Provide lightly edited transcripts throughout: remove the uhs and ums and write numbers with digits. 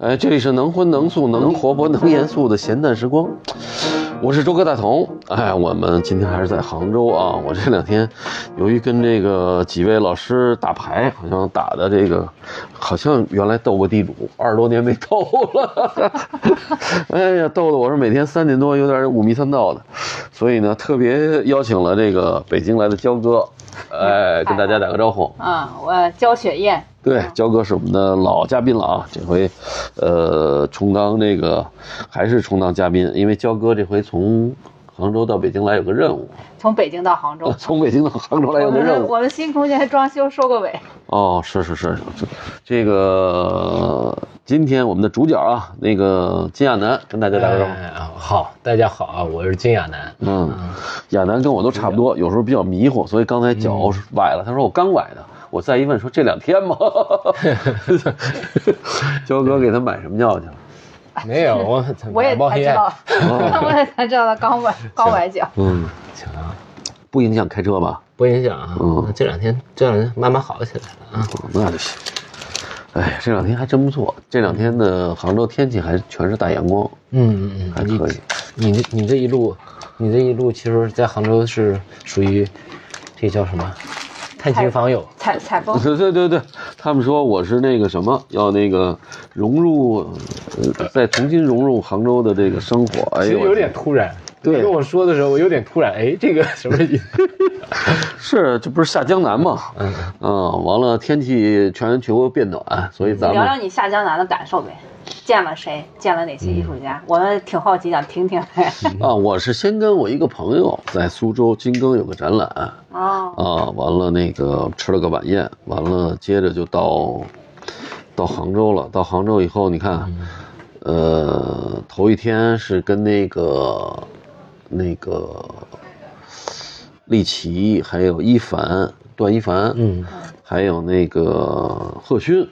哎，这里是能荤能素能活泼能严肃的闲淡时光，我是周哥大同。哎，我们今天还是在杭州啊。我这两天由于跟这个几位老师打牌，好像打的这个好像原来斗过地主，20多年没斗了。哎呀，斗的我是每天3点多有点五迷三道的，所以呢特别邀请了这个北京来的焦哥，哎，跟大家打个招呼。啊，我焦雪燕。对，焦哥是我们的老嘉宾了啊，这回充当那个还是充当嘉宾，因为焦哥这回从杭州到北京来有个任务。从北京到杭州。从北京到杭州来有个任务。我们新空间装修收个尾。哦，是，这个今天我们的主角啊，那个金亚男跟大家打个招呼。好，大家好啊，我是金亚男。嗯，亚男跟我都差不多，有时候比较迷糊，所以刚才脚崴了，他说我刚崴的。我再一问说这2天吗？焦哥给他买什么药去了？没有，我也才知道，我也才知道他刚崴脚。嗯，行啊，不影响开车吧？不影响啊。嗯，这两天慢慢好起来了啊。那就行。哎，这两天还真不错。这两天的杭州天气还全是大阳光。嗯，还可以。你这一路其实在杭州是属于这叫什么？探亲访友，采风，对，他们说我是那个什么，要那个融入，再重新融入杭州的这个生活。哎呦，有点突然。对，跟我说的时候，我有点突然。哎，这个什么意思？是，这不是下江南吗？嗯，完了，天气全球变暖，所以咱们聊聊你下江南的感受呗。见了谁？见了哪些艺术家？我们挺好奇，想听听。啊，我是先跟我一个朋友在苏州金庚有个展览，完了那个吃了个晚宴，完了接着就到杭州了。到杭州以后，你看，头一天是跟那个利奇，还有段一凡，嗯。还有那个贺勋，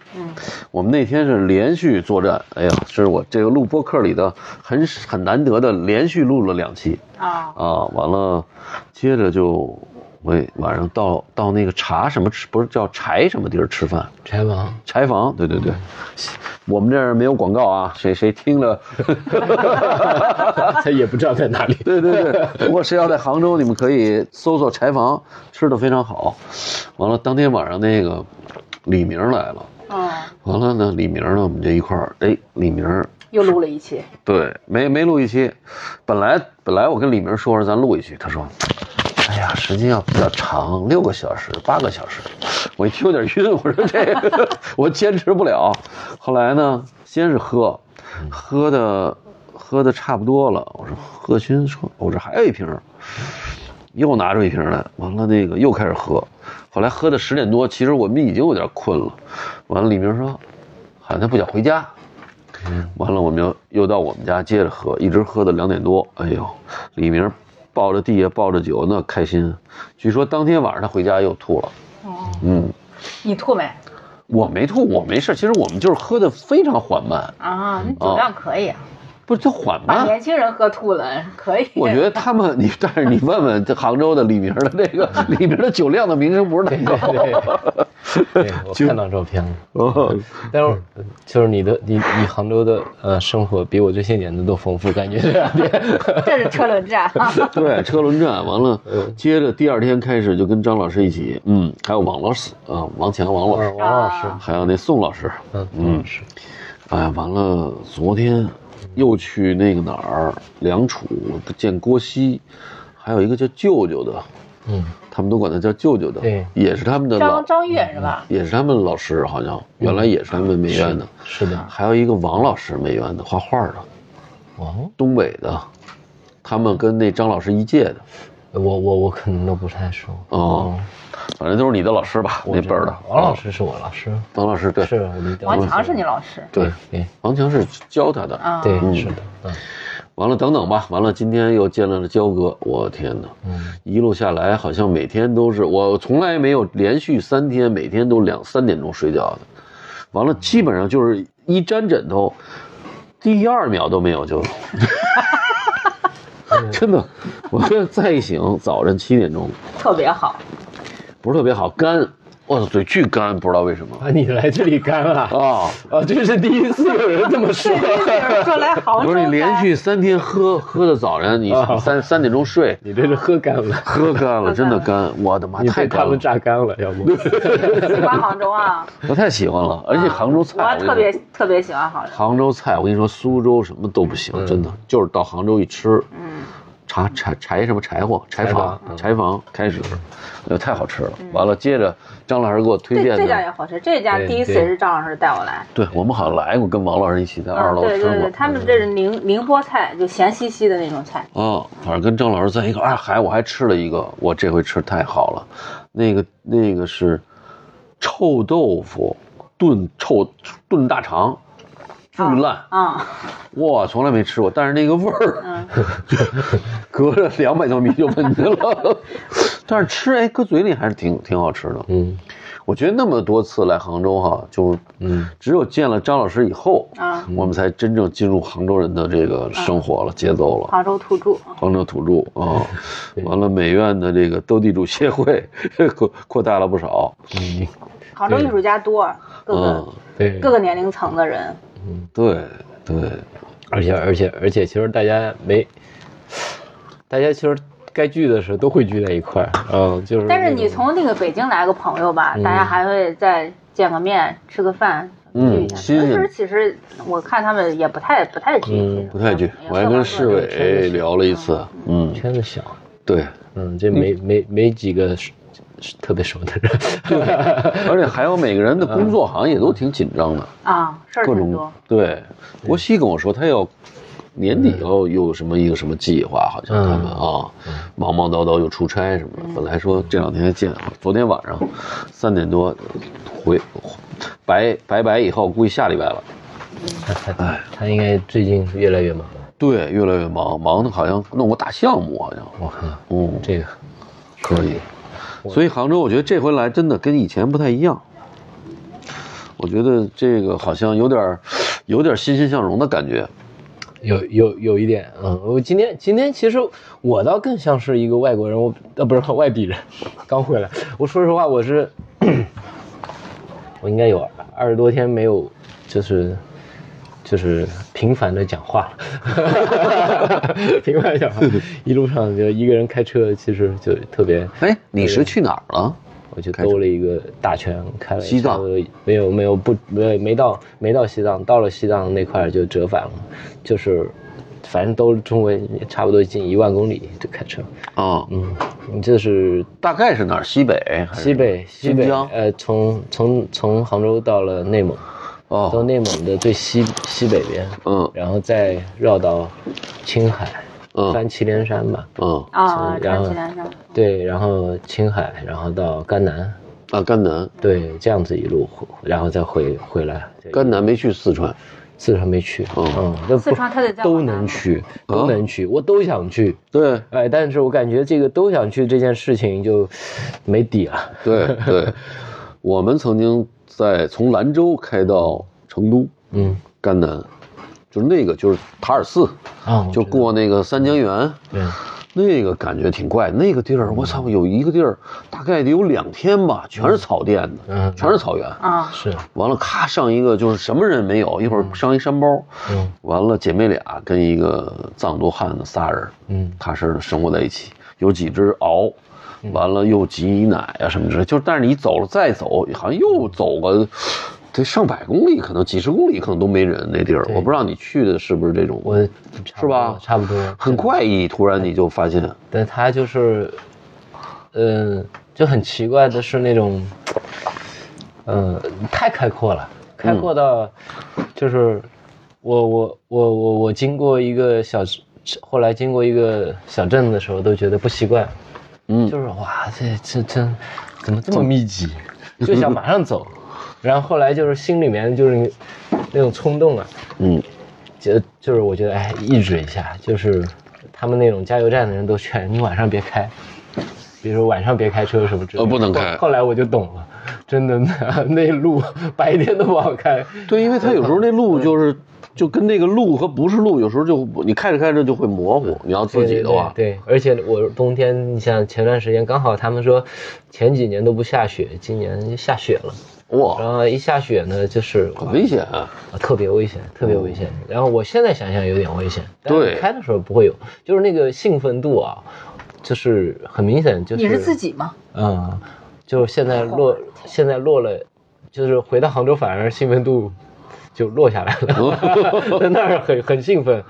我们那天是连续作战，哎呀，是我这个录播客里的很难得的连续录了2期啊，完了，接着就喂晚上到那个茶什么吃，不是叫柴什么地儿吃饭？柴房，对，我们这儿没有广告啊，谁听了，他也不知道在哪里。对，不过谁要在杭州，你们可以搜索柴房，吃的非常好。完了，当天晚上那个李明来了，完了呢，我们这一块儿，哎，李明又录了一期，对，没录一期，本来我跟李明说咱录一期，他说，哎呀，时间要比较长，6个小时、8个小时，我一听有点晕，我说这个我坚持不了。后来呢，先是喝的差不多了，我说贺勋说，我这还有一瓶。又拿出一瓶来，完了那个又开始喝，后来喝到10点多，其实我们已经有点困了。完了，李明说，好像他不想回家。完了，我们又到我们家接着喝，一直喝到2点多。哎呦，李明抱着地下抱着酒，那开心。据说当天晚上他回家又吐了。哦，嗯，你吐没？我没吐，我没事。其实我们就是喝的非常缓慢啊，那酒量可以啊。不是，这缓慢。把年轻人喝吐了，可以。我觉得他们，但是你问问这杭州的李明的那个李明的酒量的名声不是太高。对，我看到照片了。但是就是你杭州的生活比我这些年的都丰富，感觉这两天。这是车轮战。对，车轮战完了，接着第2天开始就跟张老师一起，还有王老师啊，王老师，还有那宋老师，是。哎，完了，昨天。又去那个哪儿，梁楚见郭熙，还有一个叫舅舅的，他们都管他叫舅舅的，对，也是他们的张悦是吧？也是他们老师，好像原来也是他们美院的，是的。还有一个王老师，美院的画画的，东北的，他们跟那张老师一届的，我可能都不太熟反正都是你的老师吧，那辈儿的。王老师是我老师，王老师对，是王强是你老师，对，王强是教他的，对，是的。完了，等等吧，完了，今天又见了焦哥，我天哪，一路下来好像每天都是，我从来没有连续3天每天都2、3点钟睡觉的，完了基本上就是一沾枕头，第2秒都没有就。真的，我再一醒，早晨7点钟，特别好，不是特别好，干，我的嘴巨干，不知道为什么。啊，你来这里干了啊？啊，这是第一次有人这么说。说来杭州。不是你连续3天喝到早上，你三点钟睡，你这是喝干了。喝干了，真的干！我的妈，太干了。他们榨干了，要不？喜欢杭州啊？我太喜欢了，而且杭州菜。我特别喜欢杭州。杭州菜，我跟你说，苏州什么都不行，真的，就是到杭州一吃，嗯。柴什么柴火柴房开始，太好吃了。完了，接着张老师给我推荐的这家也好吃，这家第一次也是张老师带我来。对，我们好像来过，跟王老师一起在2楼吃过。对对对，他们这是宁波菜，就咸兮兮的那种菜。哦，反正跟张老师在一个我还吃了一个，我这回吃太好了，那个是臭豆腐炖大肠。巨烂啊！哇，从来没吃过，但是那个味儿，隔着200多米就闻见了。但是吃搁嘴里还是挺好吃的。嗯，我觉得那么多次来杭州哈，就只有见了张老师以后啊，我们才真正进入杭州人的这个生活了节奏了。杭州土著啊，完了，美院的这个斗地主协会扩大了不少。嗯，杭州艺术家多，各个年龄层的人。对，而且，其实大家其实该聚的时候都会聚在一块儿，就是。但是你从那个北京来个朋友吧，大家还会再见个面，吃个饭，聚一下。其实我看他们也不太聚，我还跟市委聊了一次，圈子小。对，这没几个。是特别熟的人，对，而且还有每个人的工作好像也都挺紧张的啊，事儿挺多。对，国熙跟我说他要年底以后有什么一个什么计划，好像他们忙忙叨叨又出差什么的。本来说这2天还见，昨天晚上3点多回，拜拜以后估计下礼拜了。他应该最近越来越忙。对，越来越忙，忙的好像弄个大项目，好像。我看，这个可以。所以杭州，我觉得这回来真的跟以前不太一样。我觉得这个好像有点欣欣向荣的感觉，有一点。我今天其实我倒更像是一个外国人，不是外地人，刚回来。我说实话，我应该有20多天没有，就是频繁的讲话了，频繁讲话，一路上就一个人开车，其实就特别。哎，你是去哪儿了？我就兜了一个大圈，开了西藏，没有没到西藏，到了西藏那块就折返了，就是反正兜中国差不多近1万公里就开车。就是大概是哪儿？西北新疆，从杭州到了内蒙。到内蒙的最西北边，然后再绕到青海，翻祁连山吧，然后对，然后青海，然后到甘南，对，这样子一路，然后再回来。甘南没去四川没去，四川他得都能去，我都想去。对，哎，但是我感觉这个都想去这件事情就没底了。对，我们曾经。从兰州开到成都，甘南，就是那个就是塔尔寺，就过那个三江源，对，那个感觉挺怪。那个地儿，我操，有一个地儿大概得有2天吧，全是草甸的，全是草原啊。是，完了咔上一个就是什么人没有，一会儿上一山包，完了姐妹俩跟一个藏族汉子仨人，踏实的生活在一起，有几只獒。完了又挤奶啊什么之类，就是但是你走了再走，好像又走个得上100公里，可能几十公里，可能都没人那地儿。我不知道你去的是不是这种，我是吧？差不多，很怪异，突然你就发现。但他就是，就很奇怪的是那种，太开阔了，开阔到就是我后来经过一个小镇的时候都觉得不习惯。就是哇，这真怎么这么密集，就想马上走，然后后来就是心里面就是那种冲动啊，就是我觉得抑制一下，就是他们那种加油站的人都劝你晚上别开，比如说晚上别开车什么之类的，不能开。后来我就懂了，真的那路白天都不好开。对，因为他有时候那路就是。就跟那个路和不是路，有时候就你开着开着就会模糊。你要自己的话， 对， 对， 对， 对。而且我冬天，你像前段时间刚好他们说前几年都不下雪，今年就下雪了。哇！然后一下雪呢，就是很危险啊，特别危险，特别危险。然后我现在想想有点危险，对，开的时候不会有，就是那个兴奋度啊，就是很明显，就是你是自己吗？嗯，就是现在落了，就是回到杭州反而兴奋度。就落下来了，在那儿很兴奋。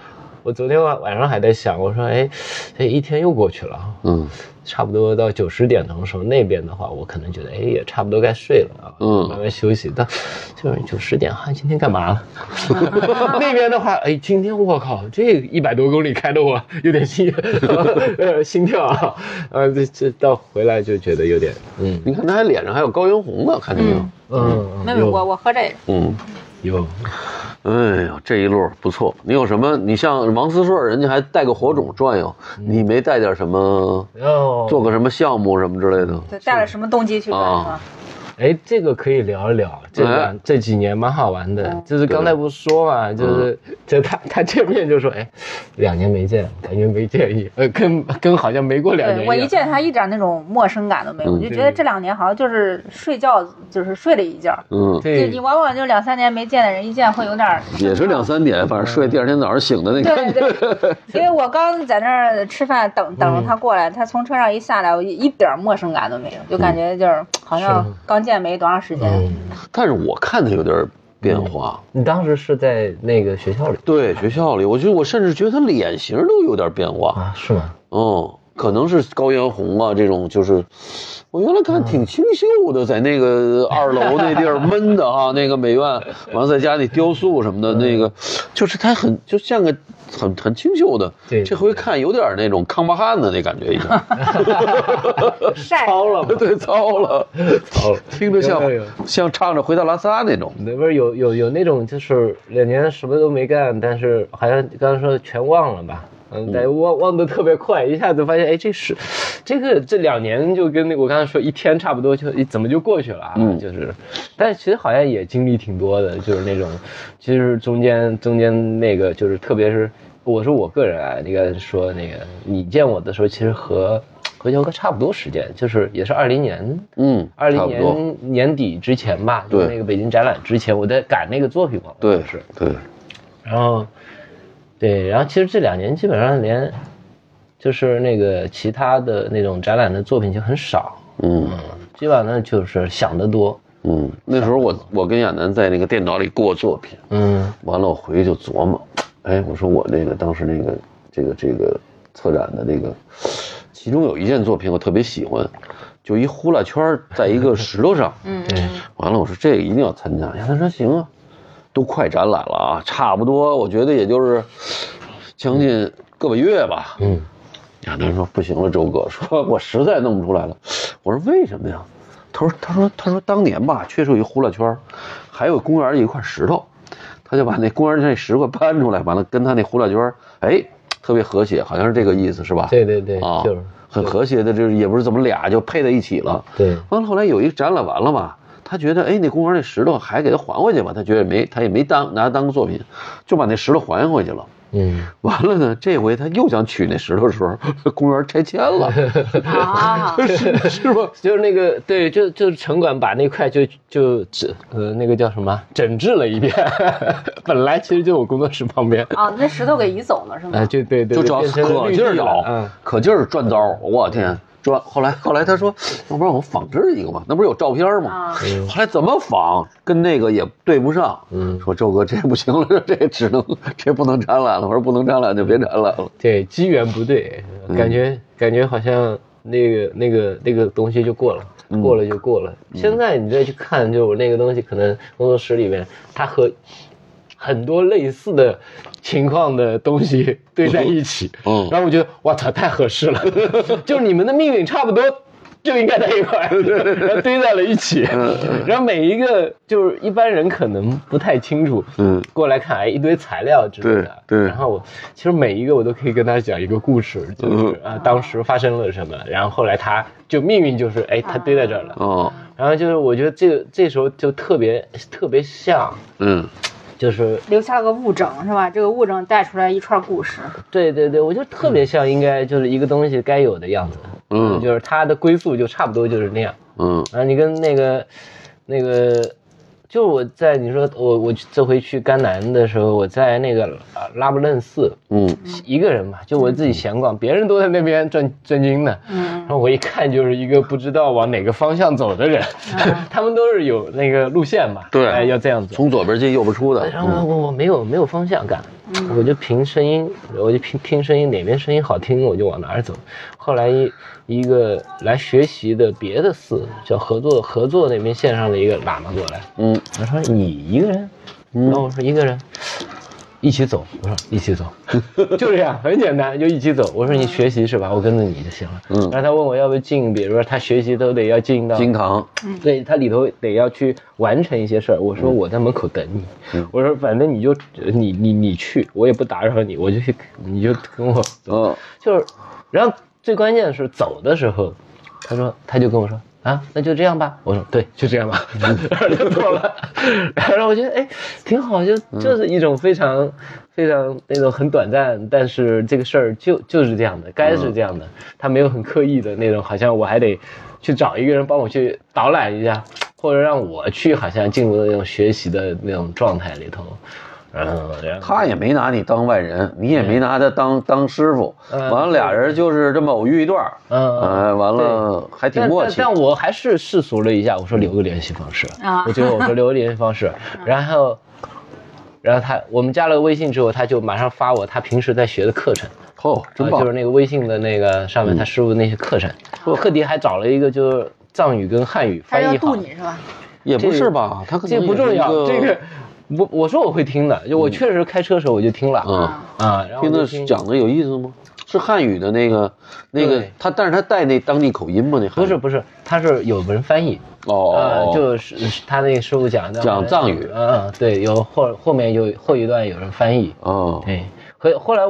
我昨天晚上还在想，我说，哎，这一天又过去了，嗯，差不多到9、10点钟的时候，那边的话，我可能觉得，哎，也差不多该睡了啊，嗯，慢慢休息。但就是9、10点，哈，今天干嘛了？那边的话，哎，今天我靠，这100多公里开的我有点心跳啊，这到回来就觉得有点，嗯，你看他脸上还有高原红呢，看见没有？嗯，没有，我喝这个，嗯。有，哎呦，这一路不错。你有什么？你像王思顺，人家还带个火种转悠，你没带点什么？做个什么项目什么之类的？对，带了什么动机去干吗？哎，这个可以聊一聊，这几年蛮好玩的。就是刚才不是说嘛，就他见面就说，哎，2年没见，感觉没建议，跟好像没过2年一样。我一见他一点那种陌生感都没有，我就觉得这2年好像就是睡觉，就是睡了一觉。嗯，对，你往往就2、3年没见的人一见会有点，也是2、3点，反正睡第二天早上醒的那个。对对，因为我刚在那儿吃饭，等着他过来，他从车上一下来，我一点陌生感都没有，就感觉就是好像刚。没多长时间，但是我看他有点变化。你当时是在那个学校里？对，学校里，我甚至觉得他脸型都有点变化啊，是吗？嗯，可能是高原红啊，这种就是我原来看挺清秀的，在那个2楼那地儿闷的啊，那个美院，完了在家里雕塑什么的，那个就是他就像个很清秀的。对，这回看有点那种康巴汉的那感觉一下。糙了，对，糙了，听着像唱着《回到拉萨》那种。那边有那种就是2年什么都没干，但是好像刚才说全忘了吧。嗯，但忘得特别快，一下子发现，哎，这2年就跟那个我刚才说1天差不多就怎么就过去了啊？嗯，就是，但其实好像也经历挺多的，就是那种，其实中间那个就是，特别是我说我个人啊，那个说那个你见我的时候，其实和焦哥差不多时间，就是也是20年，嗯，20年年底之前吧，对，那个北京展览之前，我在赶那个作品嘛，对，是，对，然后。对，然后其实这2年基本上连，就是那个其他的那种展览的作品就很少，嗯，基本上就是想得多，嗯，那时候我跟亚楠在那个电脑里过作品，嗯，完了我回去就琢磨，哎，我说我那个当时那个这个策展的那个，其中有一件作品我特别喜欢。就一呼啦圈在一个石头上，嗯，完了我说这个一定要参加，亚楠说行啊。都快展览了啊，差不多，我觉得也就是将近个把月吧。嗯，亚楠说不行了，周哥说我实在弄不出来了。我说为什么呀？他说当年吧，确实有一呼啦圈，还有公园一块石头，他就把那公园那石块搬出来，完了跟他那呼啦圈，哎，特别和谐，好像是这个意思是吧？对对对，啊，就是很和谐的，就是也不是怎么俩就配在一起了。对，完了后来有一个展览完了嘛。他觉得，哎，那公园那石头还给他还回去吧？他觉得他也没拿当个作品，就把那石头还回去了。嗯，完了呢，这回他又想取那石头的时候，公园拆迁了。啊，是吧？就是那个，对，就是城管把那块就那个叫什么整治了一遍。本来其实就我工作室旁边。啊，那石头给移走了是吗？哎，就对，就找可劲儿咬，可劲儿转刀，我天！后来他说，要不然我仿制一个吧，那不是有照片吗？后来怎么仿跟那个也对不上，嗯，说周哥这不行了，这只能这不能展览了，我说不能展览就别展览了。对，机缘不对，感觉好像那个东西就过了。现在你再去看，就我那个东西，可能工作室里面它和很多类似的情况的东西堆在一起，嗯，然后我觉得哇操，太合适了，就是你们的命运差不多，就应该在一块，然后堆在了一起，然后每一个就是一般人可能不太清楚，嗯，过来看一堆材料之类的，对，然后我其实每一个我都可以跟他讲一个故事，就是啊当时发生了什么，然后后来他就命运就是哎他堆在这儿了，哦，然后就是我觉得这时候就特别特别像，嗯。就是留下了个物证，是吧？这个物证带出来一串故事。对对对，我就特别像应该就是一个东西该有的样子，嗯，就是它的归宿就差不多就是那样，嗯。然后你跟那个，就我在你说我这回去甘南的时候，我在那个拉卜楞寺，嗯，一个人嘛，就我自己闲逛，别人都在那边转经呢，嗯，然后我一看就是一个不知道往哪个方向走的人，嗯、他们都是有那个路线嘛，对、哎，要这样子，从左边进右边出的。然后我没有方向感，嗯、我就凭声音，我就听声音，哪边声音好听我就往哪儿走。后来一个来学习的别的寺叫合作那边线上的一个喇嘛过来，嗯。我说你一个人，然后我说一个人，一起走。我说一起走，就这样，很简单，就一起走。我说你学习是吧？我跟着你就行了。嗯。然后他问我要不要进，比如说他学习都得要进到金堂，对他里头得要去完成一些事儿。我说我在门口等你，我说反正你就你去，我也不打扰你，我就去，你就跟我走。哦、就是，然后最关键的是走的时候，他就跟我说。啊，那就这样吧。我说对，就这样吧，然后就走了。然后我觉得哎，挺好，就是一种非常非常那种很短暂，但是这个事儿就是这样的，该是这样的。他没有很刻意的那种，好像我还得去找一个人帮我去导览一下，或者让我去好像进入那种学习的那种状态里头。然后他也没拿你当外人，你也没拿他当师傅，完了俩人就是这么偶遇一段，完了还挺默契。但我还是世俗了一下，我说留个联系方式，我说留个联系方式，然后我们加了微信之后，他就马上发我他平时在学的课程。哦，真棒！就是那个微信的那个上面他师傅那些课程，我特地还找了一个就是藏语跟汉语翻译好。他要渡你是吧？也不是吧，他可能这不重要，这个。我说我会听的，就我确实开车的时候我就听了，然后听的讲的有意思吗？是汉语的那个他，但是他带那当地口音吗？那不是，他是有人翻译哦，就是他那个师傅讲藏语，对，有后面有后一段有人翻译哦，对。后来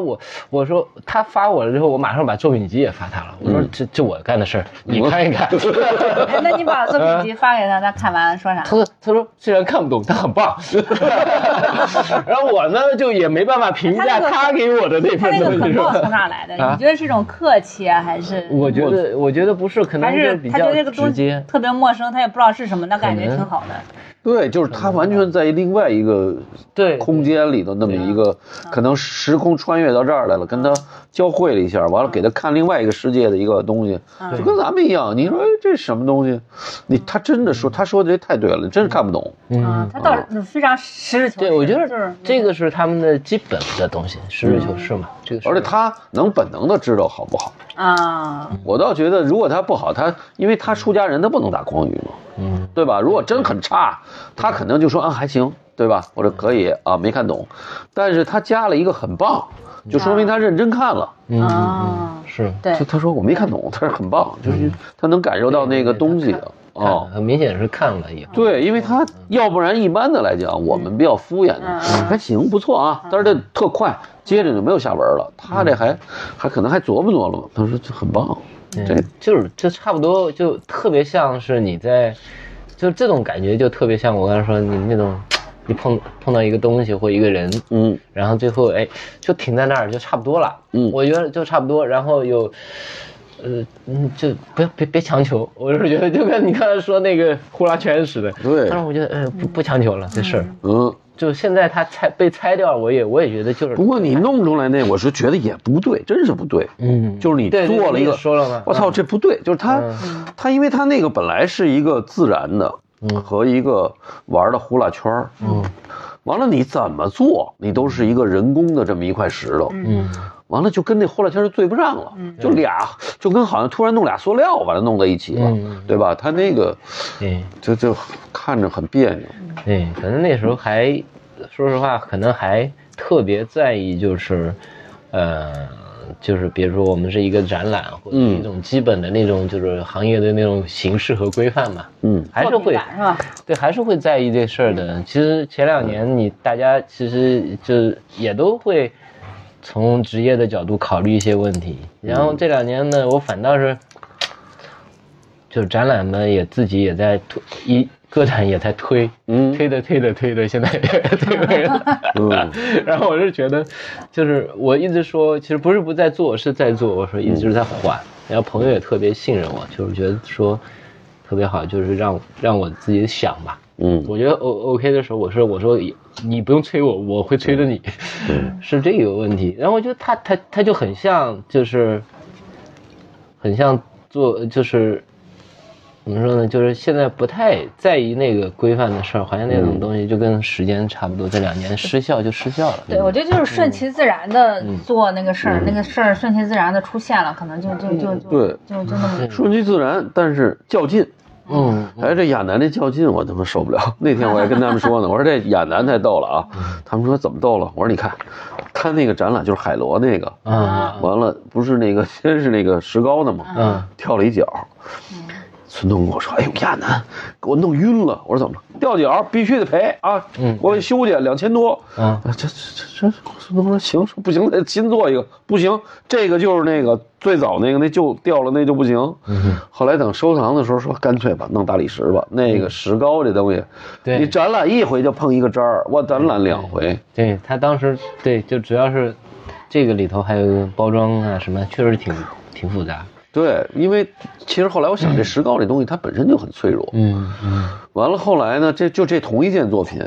我说他发我了之后，我马上把作品集也发他了。我说这我干的事儿，你看一看。那你把作品集发给他，他看完了说啥？他说虽然看不懂，他很棒。然后我呢就也没办法评价他给我的那份东西。他那个很棒从哪来的？你觉得是一种客气啊，还是？我觉得不是，可能是比较直接，特别陌生，他也不知道是什么，那感觉挺好的。对，就是他完全在另外一个空间里头，那么一个可能时空穿越到这儿来了，跟他交汇了一下，完了给他看另外一个世界的一个东西，就跟咱们一样。你说这什么东西？他真的说，他说的这太对了，真是看不懂。他倒是非常实事求是。对，我觉得这个是他们的基本的东西，实事求是嘛。这个，而且他能本能的知道好不好啊。我倒觉得，如果他不好，他因为他出家人，他不能打诳语嘛。对吧？如果真很差，他可能就说啊还行，对吧？或者可以啊，没看懂，但是他加了一个很棒，就说明他认真看了。是。对。他说我没看懂，他是很棒，就是他能感受到那个东西的。哦，很明显是看了以后。对，因为他要不然一般的来讲，我们比较敷衍的，还行不错啊，但是这特快，接着就没有下文了。他这还可能还琢磨琢磨，他说这很棒。对，就是这差不多，就特别像是你在，就这种感觉就特别像我刚才说你那种，你碰到一个东西或一个人，然后最后哎就停在那儿就差不多了，我觉得就差不多，然后有。就不要别强求，我是觉得就跟你刚才说那个呼啦圈似的。对，当然我觉得不强求了这事儿。就现在他被拆掉，我也觉得就是。不过你弄出来那，我是觉得也不对，真是不对。就是你做了一个，说了吗？我操，这不对！就是他因为他那个本来是一个自然的和一个玩的呼啦圈儿。完了你怎么做，你都是一个人工的这么一块石头。完了就跟那呼啦圈就对不上了，就俩就跟好像突然弄俩塑料把它弄在一起了，对吧？他那个，就看着很别扭。反正那时候还，说实话，可能还特别在意，就是，就是比如说我们是一个展览或者一种基本的那种就是行业的那种形式和规范嘛，还是会是吧？对，还是会在意这事儿的。其实前两年你大家其实就也都会。从职业的角度考虑一些问题，然后这两年呢，我反倒是就是展览们也自己也在推，个展也在推，推的，现在也推了。然后我是觉得，就是我一直说，其实不是不在做，是在做。我说一直在缓。然后朋友也特别信任我，就是觉得说特别好，就是让我自己想吧。我觉得 OK 的时候，我说你不用催我，我会催着你。是这个问题。然后我觉得他就很像，就是很像做，就是。怎么说呢？就是现在不太在意那个规范的事儿，好像那种东西就跟时间差不多，这2年失效就失效了。对，我觉得就是顺其自然的做那个事儿，那个事儿顺其自然的出现了，可能就那么顺其自然，但是较劲。哎，这亚楠这较劲我他妈受不了。那天我还跟他们说呢，我说这亚楠太逗了啊。他们说怎么逗了？我说你看，他那个展览就是海螺那个，完了不是那个先是那个石膏的嘛，跳了一脚。孙东跟我说：“哎呦，亚楠，给我弄晕了。”我说：“怎么了？掉脚必须得赔啊！我给修去2000多。”这，孙东说：“行，说不行，得新做一个。不行，这个就是那个最早那个，那就掉了，那就不行。”后来等收藏的时候说：“干脆吧，弄大理石吧。那个石膏这东西，你展览一回就碰一个渣儿，我展览2回。”对他当时对，就只要是这个里头还有包装啊什么，确实挺复杂。对，因为其实后来我想，这石膏这东西它本身就很脆弱。完了后来呢，这同一件作品，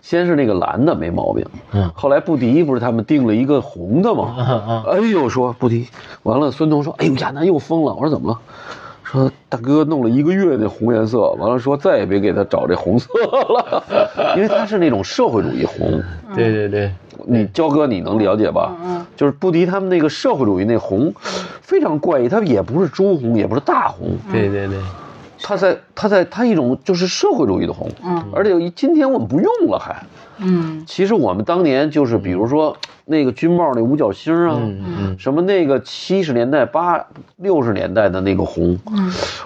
先是那个蓝的没毛病，后来布迪不是他们定了一个红的吗？哎呦，说布迪，完了孙彤说，哎呦，亚楠又疯了。我说怎么了？说大哥弄了1个月那红颜色，完了说再也别给他找这红色了，因为他是那种社会主义红。对对对。你焦哥你能了解吧？就是布迪他们那个社会主义那红，非常怪异，它也不是朱红，也不是大红。对对对，它一种就是社会主义的红，而且今天我们不用了还。其实我们当年就是比如说那个军帽那五角星啊，什么那个70年代60年代的那个红，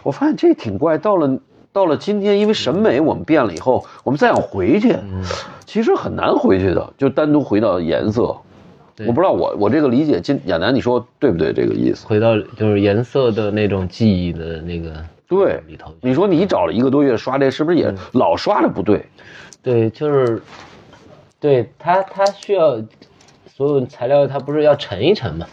我发现这挺怪，到了今天，因为审美我们变了以后，我们再想回去，其实很难回去的，就单独回到颜色。我不知道我这个理解，亚楠你说对不对？这个意思，回到就是颜色的那种记忆的那个对里头。你说你找了1个多月刷这，是不是也老刷的不对？对，就是对它需要所有材料，它不是要沉一沉嘛？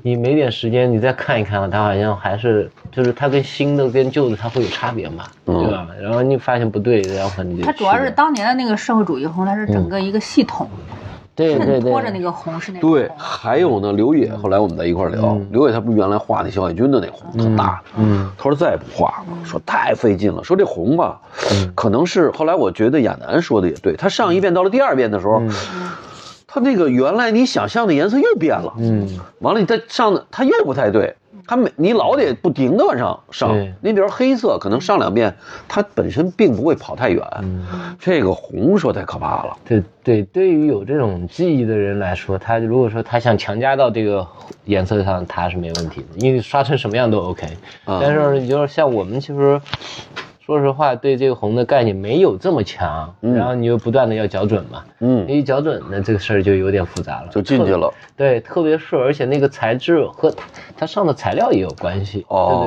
你没点时间，你再看一看啊，它好像还是就是它跟新的跟旧的它会有差别嘛，对吧？然后你发现不对，然后可能就它主要是当年的那个社会主义红，它是整个一个系统，对，拖着那个红是那个。对，还有呢，刘野后来我们在一块聊，刘野他不原来画那小海军的那红很大，他说再也不画了，说太费劲了，说这红吧，可能是后来我觉得亚楠说的也对，他上一遍到了第2遍的时候。它那个原来你想象的颜色又变了，完了你再上的它又不太对，你老得不停的往上，你比如黑色可能上2遍，它本身并不会跑太远，这个红说太可怕了。对于有这种记忆的人来说，他如果说他想强加到这个颜色上，他是没问题的，因为刷成什么样都 OK。但是你就是像我们其实。说实话，对这个红的概念没有这么强，然后你又不断的要校准嘛，一校准，那这个事儿就有点复杂了，就进去了。对，特别是而且那个材质和它上的材料也有关系。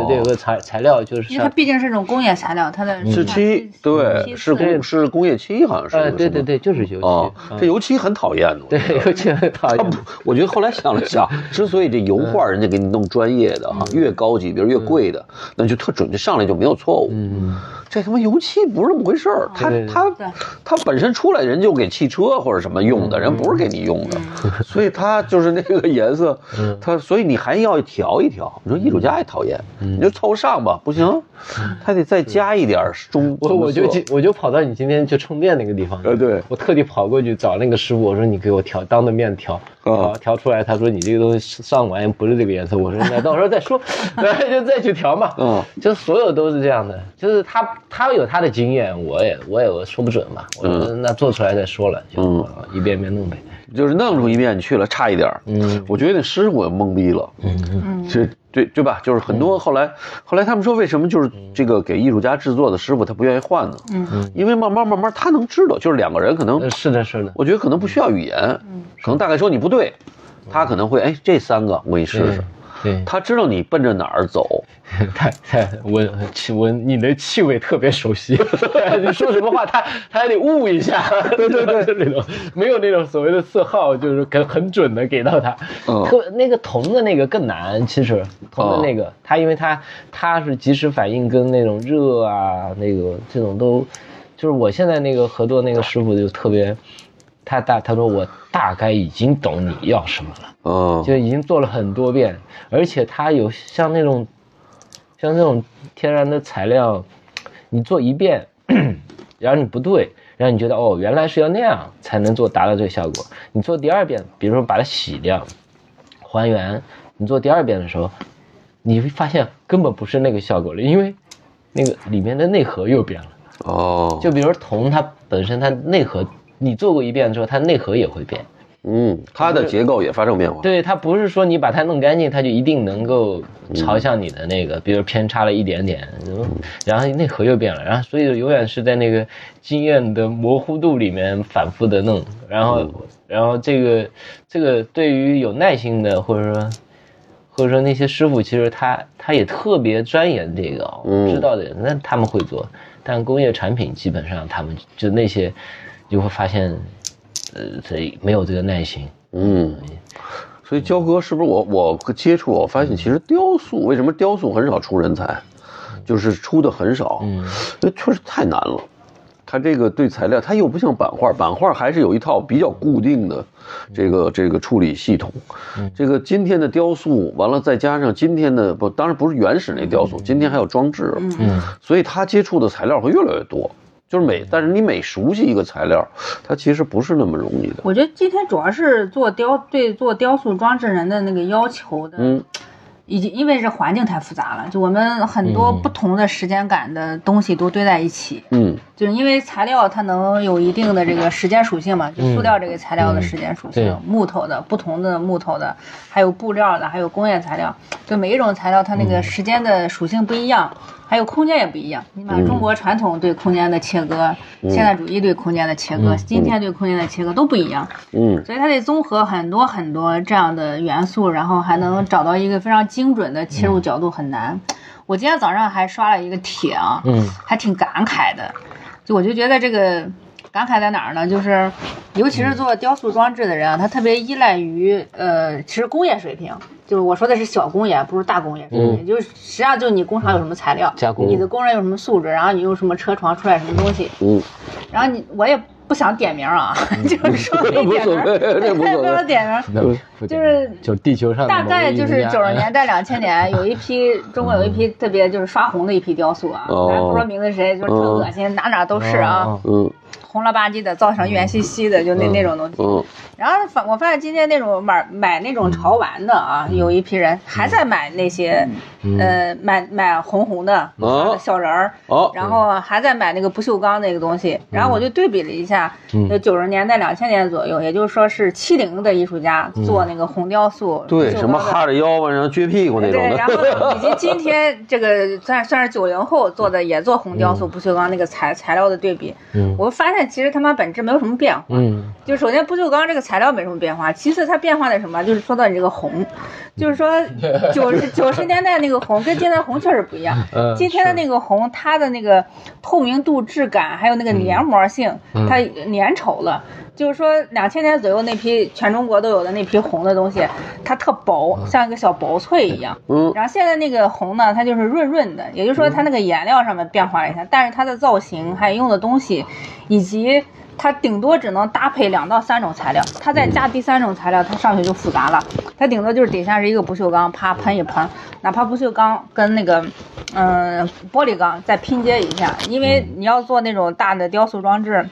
对，有个材料就是因为它毕竟是种工业材料，它的是漆，对，是工业漆，好像是。对，就是油漆。这油漆很讨厌的。对，油漆很讨厌。我觉得后来想了想，之所以这油画人家给你弄专业的哈，越高级，比如越贵的，那就特准，就上来就没有错误。这他妈油漆不是那么回事儿，它本身出来人就给汽车或者什么用的，人不是给你用的，所以它就是那个颜色，它所以你还要调一调。你说艺术家也讨厌，你就凑上吧，不行，他得再加一点中。我就跑到你今天去充电那个地方，对，我特地跑过去找那个师傅，我说你给我调，当着面调。调出来，他说你这个东西上完不是这个颜色，我说那到时候再说，然后就再去调嘛。就所有都是这样的，就是他有他的经验，我也说不准嘛。我说那做出来再说了，就一遍遍弄呗。就是弄出一遍去了，差一点。我觉得那师傅也懵逼了。对吧？就是很多后来他们说为什么就是这个给艺术家制作的师傅他不愿意换呢？因为慢慢他能知道，就是2个人可能是的，我觉得可能不需要语言，可能大概说你不对，他可能会哎这3个我给你试试，对，他知道你奔着哪儿走。他你的气味特别熟悉，你说什么话他还得悟一下。对对对，那种没有那种所谓的色号，就是很准的给到他。嗯，那个铜的那个更难，其实铜的那个他、因为他是即时反应跟那种热啊那个这种都，就是我现在那个合作那个师傅就特别。他说我大概已经懂你要什么了，嗯，就已经做了很多遍，而且他有像那种天然的材料，你做一遍，然后你不对，然后你觉得哦原来是要那样才能达到这个效果，你做第二遍，比如说把它洗掉，还原，你做第二遍的时候，你会发现根本不是那个效果了，因为那个里面的内核又变了，哦，就比如铜它本身它内核。你做过一遍之后它内核也会变，嗯，它的结构也发生变化。对，它不是说你把它弄干净它就一定能够朝向你的那个，比如偏差了一点点，然后内核又变了，然后所以永远是在那个经验的模糊度里面反复的弄，然后这个对于有耐心的或者说那些师傅，其实他也特别钻研这个，知道的人那他们会做，但工业产品基本上他们就那些就会发现，没有这个耐心。嗯，所以焦哥是不是我接触我发现，其实雕塑为什么雕塑很少出人才，就是出的很少，那确实太难了。它这个对材料，它又不像版画，版画还是有一套比较固定的这个处理系统。这个今天的雕塑完了，再加上今天的当然不是原始那雕塑，今天还有装置了，所以它接触的材料会越来越多。就是但是你每熟悉一个材料，它其实不是那么容易的。我觉得今天主要是做雕塑装置人的那个要求的，以及因为这环境太复杂了，就我们很多不同的时间感的东西都堆在一起，就是因为材料它能有一定的这个时间属性嘛，就塑料这个材料的时间属性，木头的不同的木头的，还有布料的，还有工业材料，就每一种材料它那个时间的属性不一样。还有空间也不一样，你把中国传统对空间的切割，现代主义对空间的切割，今天对空间的切割都不一样，所以它得综合很多很多这样的元素，然后还能找到一个非常精准的切入角度很难。我今天早上还刷了一个帖啊，还挺感慨的，就我就觉得这个感慨在哪儿呢？就是尤其是做雕塑装置的人啊，他特别依赖于其实工业水平。就是我说的是小工业，不是大工业，就是实际上就是你工厂有什么材料，加工，你的工人有什么素质，然后你用什么车床出来什么东西，然后我也不想点名啊，就是说没点名，不要点名，就是地球上大概就是90年代2000年，中国有一批特别就是刷红的一批雕塑啊，咱不说名字谁，就是特恶心，哪都是啊，红了吧唧的，造成圆兮兮的，就那种东西。然后我发现今天那种买那种潮玩的啊，有一批人还在买那些，买红的小人儿，然后还在买那个不锈钢那个东西。然后我就对比了一下，就90年代2000年左右，也就是说是70的艺术家做那个红雕塑，对，什么哈着腰啊，然后撅屁股那种的。对，然后以及今天这个算是90后做的，也做红雕塑，不锈钢那个材料的对比，我发现。其实他们本质没有什么变化，就首先不锈钢这个材料没什么变化，其次它变化的什么，就是说到你这个红，就是说九十年代那个红跟今天的红确实不一样，今天的那个红它的那个透明度、质感还有那个黏膜性，它粘稠了。就是说2000年左右那批全中国都有的那批红的东西，它特薄，像一个小薄脆一样。然后现在那个红呢，它就是润润的，也就是说它那个颜料上面变化了一下，但是它的造型还有用的东西，以及它顶多只能搭配2到3种材料，它再加第3种材料，它上去就复杂了。它顶多就是底下是一个不锈钢，啪喷一喷，哪怕不锈钢跟那个玻璃钢再拼接一下，因为你要做那种大的雕塑装置。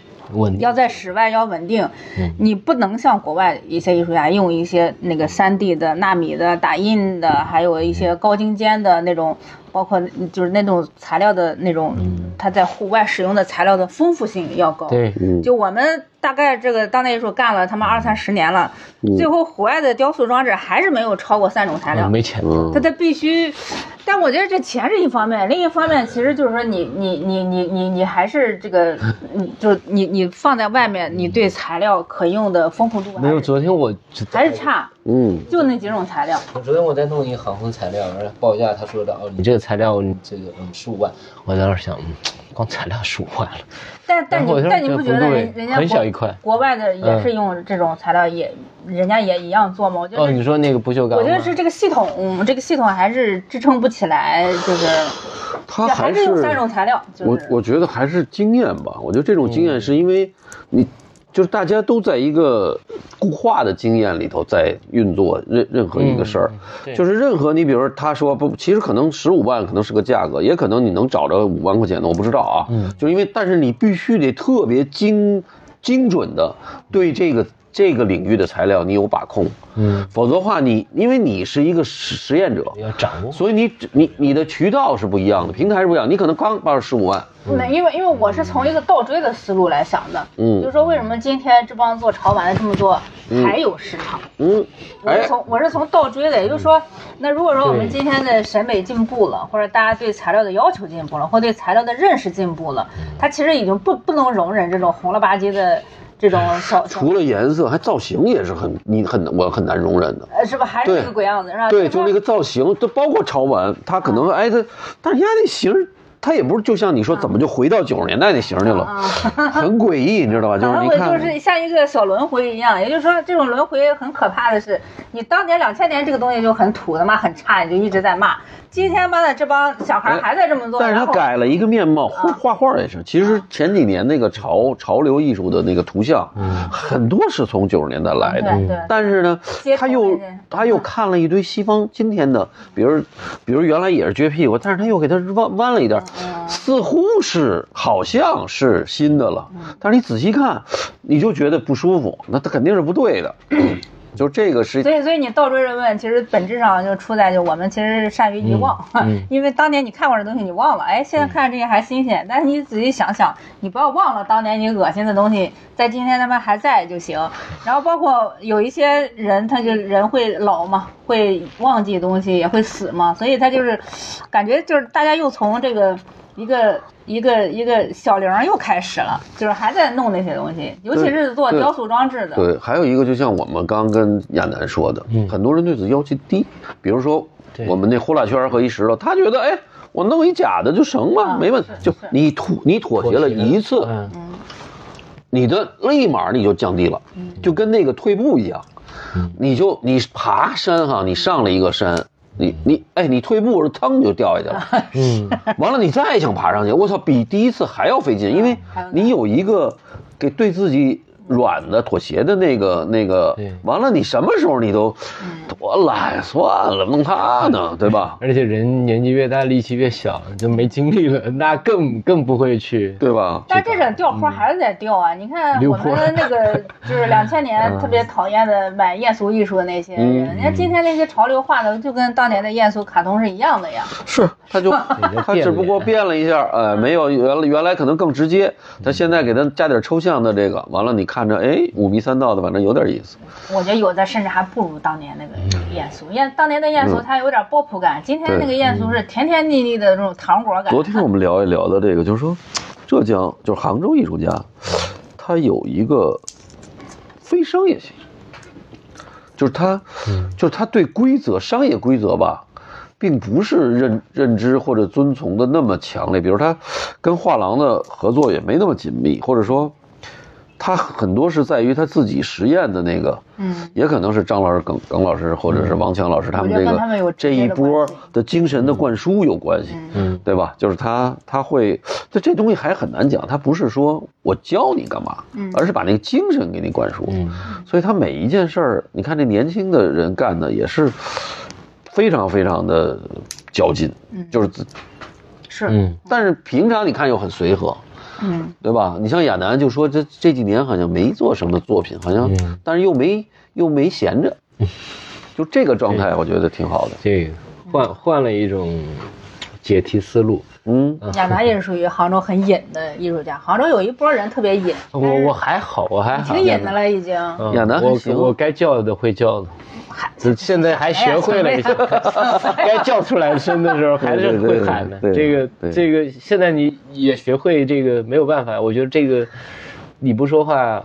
要在室外要稳定，你不能像国外一些艺术家用一些那个3D 的、纳米的、打印的，还有一些高精尖的那种，包括就是那种材料的那种，它在户外使用的材料的丰富性要高。对，就我们大概这个当代艺术干了他们20-30年了，最后户外的雕塑装置还是没有超过3种材料，没钱，它必须。但我觉得这钱是一方面，另一方面其实就是说你还是这个，就是你放在外面，你对材料可用的丰富度没有。昨天我还是差，就那几种材料。昨天我在弄一个航空材料，然后报价，他说的哦，你这个材料这个15万，我在那想，光材料15万了。但你不觉得人家很小一块，国外的也是用这种材料也，人家也一样做吗？我觉得你说那个不锈钢，我觉得是这个系统还是支撑不起来，就是它还是用三种材料。就是我觉得还是经验吧，我觉得这种经验是因为你就是大家都在一个固化的经验里头在运作任何一个事儿，就是任何你比如说他说不，其实可能15万可能是个价格，也可能你能找着5万块钱的，我不知道啊。就是因为但是你必须得特别精准的对这个领域的材料你有把控，否则的话你因为你是一个实验者，要掌握，所以你的渠道是不一样的，平台是不一样，你可能刚报15万。因为我是从一个倒追的思路来想的，就是说为什么今天这帮做潮玩的这么多还有市场？我是从倒追的，也就是说，那如果说我们今天的审美进步了，或者大家对材料的要求进步了，或对材料的认识进步了，它其实已经不能容忍这种红了吧唧的。这种小除了颜色，还造型也是我很难容忍的，是吧？还是那个鬼样子，是吧？对，就那个造型，都包括潮玩，他可能他，但是人家那型，他也不是就像你说怎么就回到90年代那型去了，很诡异，你知道吧？就是你看，就是像一个小轮回一样。也就是说，这种轮回很可怕的是，你当年2000年这个东西就很土的嘛，很差，你就一直在骂。今天妈的这帮小孩还在这么做，但是他改了一个面貌，画画也是。其实前几年那个潮流艺术的那个图像，很多是从90年代来的。但是呢，他又看了一堆西方今天的，比如原来也是撅屁股，但是他又给他弯了一点，似乎是好像是新的了。但是你仔细看，你就觉得不舒服，那他肯定是不对的。就这个是，所以你倒追着问，其实本质上就出在就我们其实善于遗忘，因为当年你看过的东西你忘了，现在看这些还新鲜，但是你仔细想想，你不要忘了当年你恶心的东西，在今天他们还在就行。然后包括有一些人，他就人会老嘛，会忘记东西，也会死嘛，所以他就是感觉就是大家又从这个一个小零又开始了，就是还在弄那些东西，尤其是做雕塑装置的。对，还有一个就像我们刚跟亚楠说的，很多人对此要求低，比如说我们那呼啦圈和一石头，他觉得我弄一假的就成了，没问题。就你妥协了一次，你的立马你就降低了，就跟那个退步一样，你爬山哈，你上了一个山。你退步，腾就掉下去了，完了你再想爬上去，我操，比第一次还要费劲，因为你有一个给对自己软的妥协的那个，完了你什么时候你都多懒算了，弄他呢，对吧？而且人年纪越大，力气越小，就没精力了，那更不会去，对吧？但这种掉坡还是得掉啊！你看我们那个就是2000年特别讨厌的买艳俗艺术的那些人，你看今天那些潮流画的，就跟当年的艳俗卡通是一样的呀。是，他只不过变了一下，没有原来可能更直接，他现在给他加点抽象的这个，完了你看着五迷三道的，反正有点意思。我觉得有的甚至还不如当年那个艳俗，当年的艳俗它有点波普感，今天那个艳俗是甜甜腻腻的这种糖果感。昨天我们聊一聊的这个，就是说浙江就是杭州艺术家，他有一个飞升也行，就是他对规则商业规则吧，并不是认知或者遵从的那么强烈，比如他跟画廊的合作也没那么紧密，或者说。他很多是在于他自己实验的那个，也可能是张老师、耿老师或者是王强老师他们这一波的精神的灌输有关系，对吧？就是他会，这东西还很难讲，他不是说我教你干嘛，而是把那个精神给你灌输。所以他每一件事儿，你看这年轻的人干的也是非常非常的较劲，但是平常你看又很随和。对吧？你像亚楠就说这几年好像没做什么作品，好像，但是又没闲着，就这个状态我觉得挺好的。这换了一种解题思路。亚楠也是属于杭州很隐的艺术家，杭州有一波人特别隐。我还好，挺隐的了已经。亚楠还行，我该叫的会叫的。喊。现在还学会了一下，该叫出来声的时候还是会喊的。这个，现在你也学会这个，没有办法。我觉得这个，你不说话，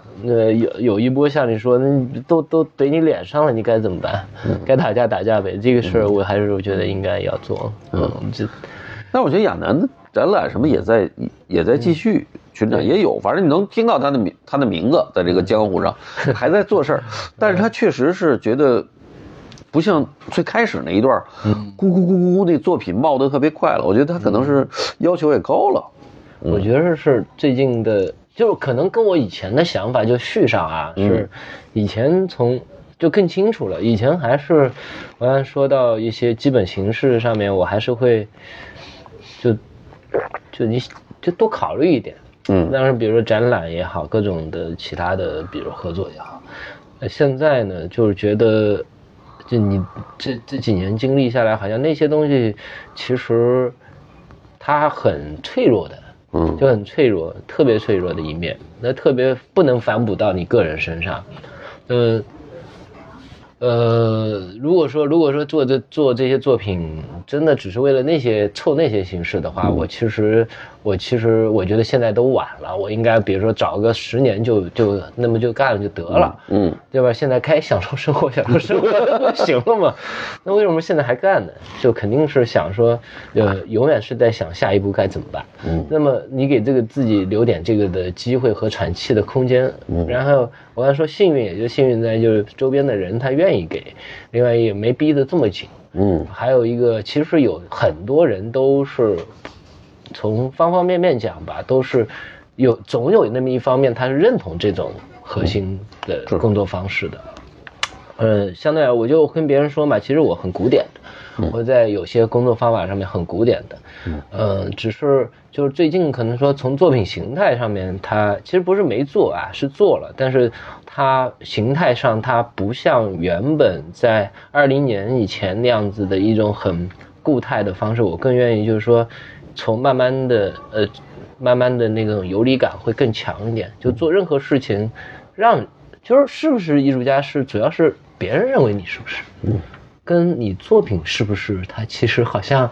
有一波像你说，那都怼你脸上了，你该怎么办？该打架打架呗。这个事儿我还是觉得应该要做。那我觉得亚楠的展览什么也在继续。群展也有，反正你能听到他的名字在这个江湖上还在做事儿，但是他确实是觉得不像最开始那一段咕咕咕咕咕那作品冒得特别快了，我觉得他可能是要求也高了。我觉得是最近的，就是可能跟我以前的想法就续上啊，是以前从就更清楚了，以前还是我刚才说到一些基本形式上面，我还是会就你就多考虑一点。但是比如说展览也好，各种的其他的，比如合作也好，现在呢，就是觉得，就你这几年经历下来，好像那些东西，其实它很脆弱的，就很脆弱，特别脆弱的一面，那特别不能反哺到你个人身上，如果说做这些作品真的只是为了那些凑那些形式的话，我其实我觉得现在都晚了，我应该比如说找个10年就那么就干了就得了，对吧？现在该享受生活不行了嘛？那为什么现在还干呢？就肯定是想说，永远是在想下一步该怎么办。那么你给这个自己留点这个的机会和喘气的空间。然后我刚才说幸运，也就幸运在就是周边的人他愿意给，另外也没逼得这么紧。还有一个，其实有很多人都是。从方方面面讲吧，都是总有那么一方面，他是认同这种核心的工作方式的。相对来我就跟别人说嘛，其实我很古典的，我在有些工作方法上面很古典的。只是就是最近可能说从作品形态上面，它其实不是没做啊，是做了，但是它形态上它不像原本在20年以前那样子的一种很固态的方式，我更愿意就是说。从慢慢的那种游离感会更强一点，就做任何事情，就是是不是艺术家是主要是别人认为你是不是，跟你作品是不是，它其实好像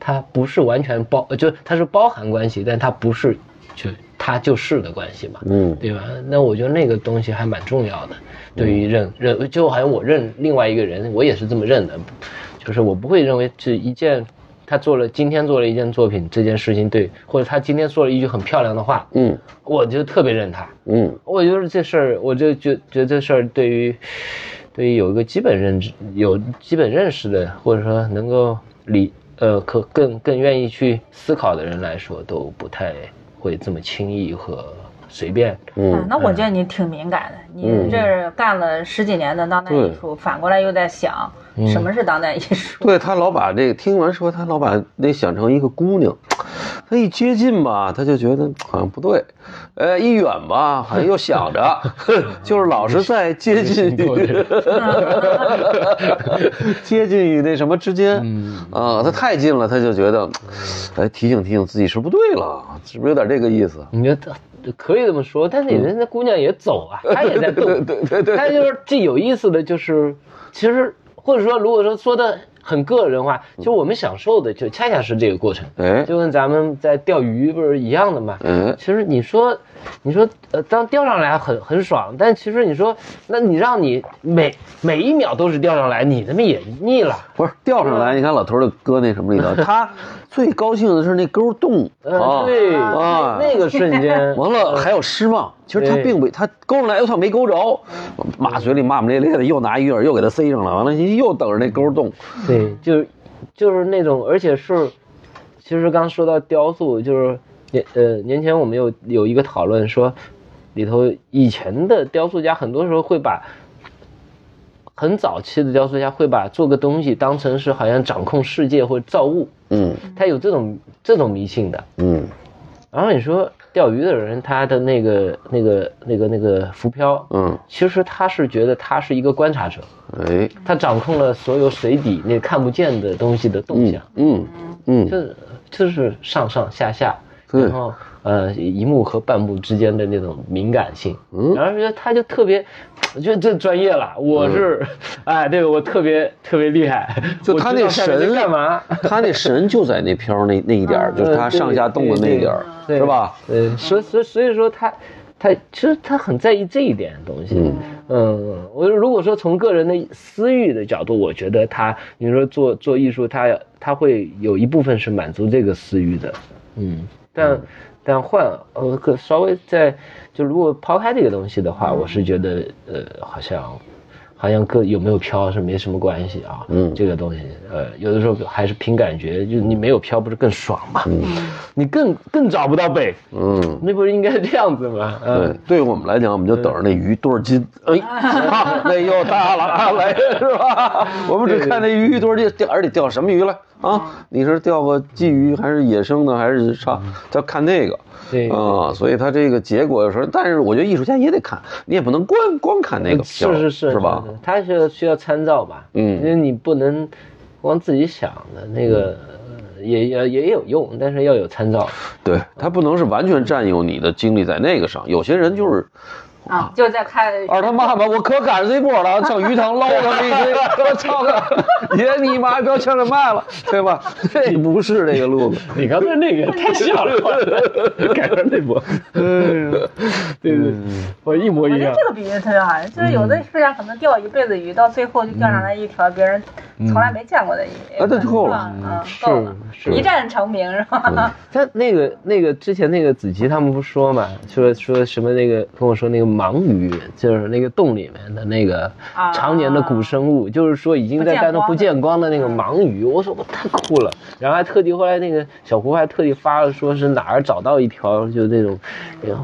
它不是完全就它是包含关系，但它不是就它就是的关系嘛，对吧？那我觉得那个东西还蛮重要的，对于认就好像我认另外一个人，我也是这么认的，就是我不会认为这一件。他今天做了一件作品，这件事情对，或者他今天说了一句很漂亮的话，我就特别认他，我觉得这事儿，我就觉得这事儿对于有一个基本认知、有基本认识的，或者说能够更愿意去思考的人来说，都不太会这么轻易和随便。那我觉得你挺敏感的，你这干了十几年的当代艺术，反过来又在想。什么是当代艺术？对，他老把这个听完说，他老把那想成一个姑娘，他一接近吧，他就觉得好像不对，一远吧，好像又想着，就是老是在接近于那什么之间啊，他太近了，他就觉得，提醒自己是不对了，是不是有点这个意思？你觉得？可以这么说，但是人家姑娘也走啊，她也在动，对，她就是这有意思的就是，其实。或者说，如果说的很个人化，就我们享受的就恰恰是这个过程，就跟咱们在钓鱼不是一样的嘛。其实你说，当钓上来很爽，但其实你说，那你让你每一秒都是钓上来，你他妈也腻了。不是钓上来，你看老头的哥那什么里头，他最高兴的是那钩动，对啊，那个瞬间，完了还有失望。其实他并不，他勾上来，我操，没勾着，骂嘴里骂骂咧咧的，又拿鱼饵又给他塞上了，完了又等着那钩动。对，就是那种，而且是，其实刚说到雕塑，就是年前我们有一个讨论说，里头以前的雕塑家很多时候会把。很早期的雕塑家会把做个东西当成是好像掌控世界或者造物，他有这种迷信的，然后你说钓鱼的人他的那个浮漂，其实他是觉得他是一个观察者，他掌控了所有水底那看不见的东西的动向，就是上上下下。然后一幕和半幕之间的那种敏感性，然后觉得他就特别，我觉得这专业了，我是，哎，对我特别厉害，就他那神干嘛？他那神就在那飘那一点，就是他上下动的那一点，是吧？对，所以说他其实他很在意这一点的东西，我如果说从个人的私欲的角度，我觉得他，你说做艺术，他会有一部分是满足这个私欲的，但可稍微在就如果抛开这个东西的话，我是觉得好像各有没有飘是没什么关系啊，这个东西有的时候还是凭感觉，就你没有飘不是更爽吗？你更找不到北，那不是应该这样子吗？对于我们来讲，我们就等着那鱼多少斤，那又大了啊，来是吧？我们只看那鱼多少斤，而且钓什么鱼了啊？你是钓个鲫鱼还是野生的还是啥？要看那个。对啊，所以他这个结果说，但是我觉得艺术家也得看，你也不能光看那个票，是吧？他需要参照吧，因为你不能光自己想的那个，也有用，但是要有参照。对，他不能是完全占有你的精力在那个上，有些人就是。啊，就在看二他妈吧，我可赶上这波了，上鱼塘捞他们一堆，我操他，爷你妈不要抢着卖了，对吧？这不是那个路子，你刚才那个太像了，改成那波，对，我一模一样。我觉得这个比喻特别好，就是有的艺术家可能钓一辈子鱼，到最后就钓上来一条别人从来没见过的鱼，那就够了，是一战成名是吧？他那个之前那个子琪他们不说嘛，说什么那个跟我说那个。盲鱼就是那个洞里面的那个常年的古生物，就是说已经在那不见光的那个盲鱼，我说我太酷了，然后还特地后来那个小胡还特地发了，说是哪儿找到一条就那种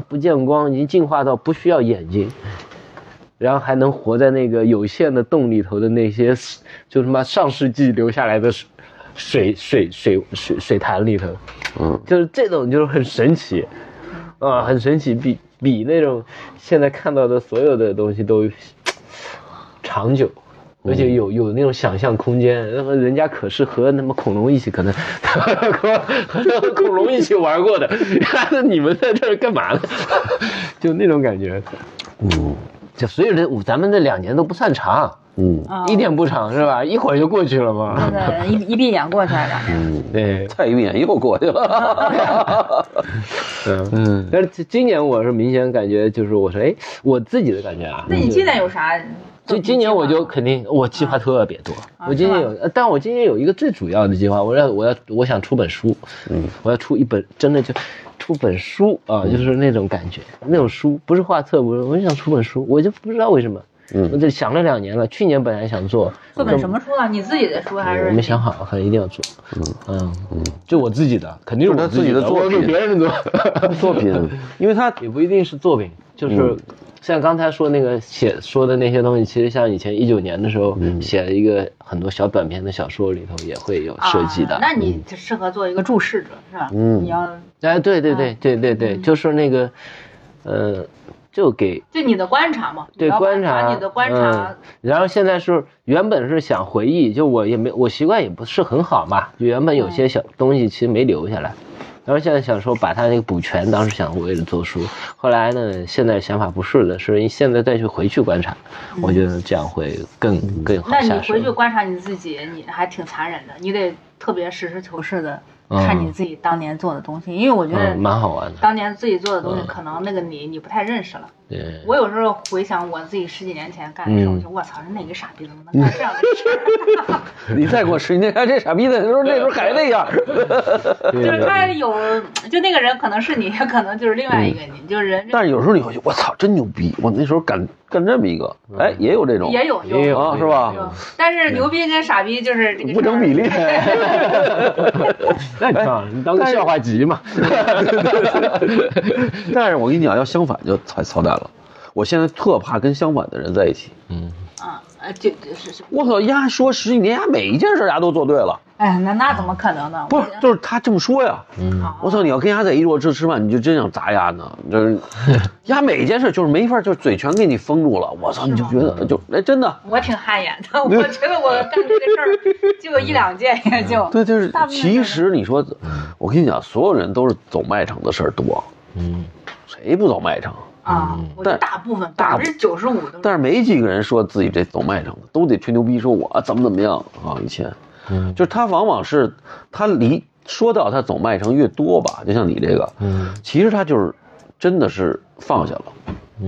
不见光已经进化到不需要眼睛，然后还能活在那个有限的洞里头的那些就什么上世纪留下来的水潭里头，就是这种就是很神奇啊，很神奇，比那种现在看到的所有的东西都长久，而且有那种想象空间。人家可是和那么恐龙一起，可能和恐龙一起玩过的，那你们在这儿干嘛呢？就那种感觉。就所以咱们这2年都不算长，一点不长是吧？一会儿就过去了嘛。对，一闭眼过去了。对，再一闭眼又过去了。但是今年我是明显感觉，就是我说，哎，我自己的感觉啊。那你现在有啥？所以今年我就肯定我计划特别多，我今年有一个最主要的计划，我想出本书，我要出一本真的就出本书啊，就是那种感觉，那种书不是画册，不是，我就想出本书，我就不知道为什么，我就想了2年了，去年本来想做，做本什么书啊？你自己的书还是？我没想好，还一定要做，就我自己的，肯定是我自己的作品，别人的作品，因为他也不一定是作品，就是。像刚才说那个说的那些东西，其实像以前19年的时候写了一个很多小短篇的小说里头也会有设计的。那你就适合做一个注释者是吧？你要哎，对，就是那个，就你的观察嘛，对观察你的观察。然后现在是原本是想回忆，就我习惯也不是很好嘛，就原本有些小东西其实没留下来。然后现在想说把他那个补全，当时想为了做书，后来呢，现在想法不是了，是现在再去回去观察，我觉得这样会更好下手。那你回去观察你自己，你还挺残忍的，你得特别实事求是的看你自己当年做的东西，因为我觉得蛮好玩的。当年自己做的东西，可能那个你不太认识了。我有时候回想我自己10几年前干的时候，我说我操，是哪个傻逼怎么能干这样的事？你再给我10年干这傻逼的时候，那时候还那样。就是他就那个人可能是你，可能就是另外一个你，就是人。但是有时候你回去，我操，真牛逼！我那时候干这么一个，哎，也有这种，也有啊，是吧？但是牛逼跟傻逼就是不成比例。那你当个笑话集嘛。但是我跟你讲，要相反就太操蛋了。我现在特怕跟相反的人在一起。对对是。我操，丫说10几年，丫每一件事丫都做对了。哎，那怎么可能呢？不是，就是他这么说呀。嗯。我操，你要跟丫在一桌子吃饭，你就真想砸丫呢。就是，丫每一件事就是没法，就是嘴全给你封住了。我操，你就觉得就哎真的。我挺汗颜的，我觉得我干这个事儿就1、2件也就。对，就是其实你说，我跟你讲，所有人都是走卖场的事儿多。嗯。谁不走卖场？啊，我大部分95%都是，但是没几个人说自己这走卖场的，都得吹牛逼说我怎么样啊。以前，就是他往往是他离说到他走卖场越多吧，就像你这个，其实他就是真的是放下了，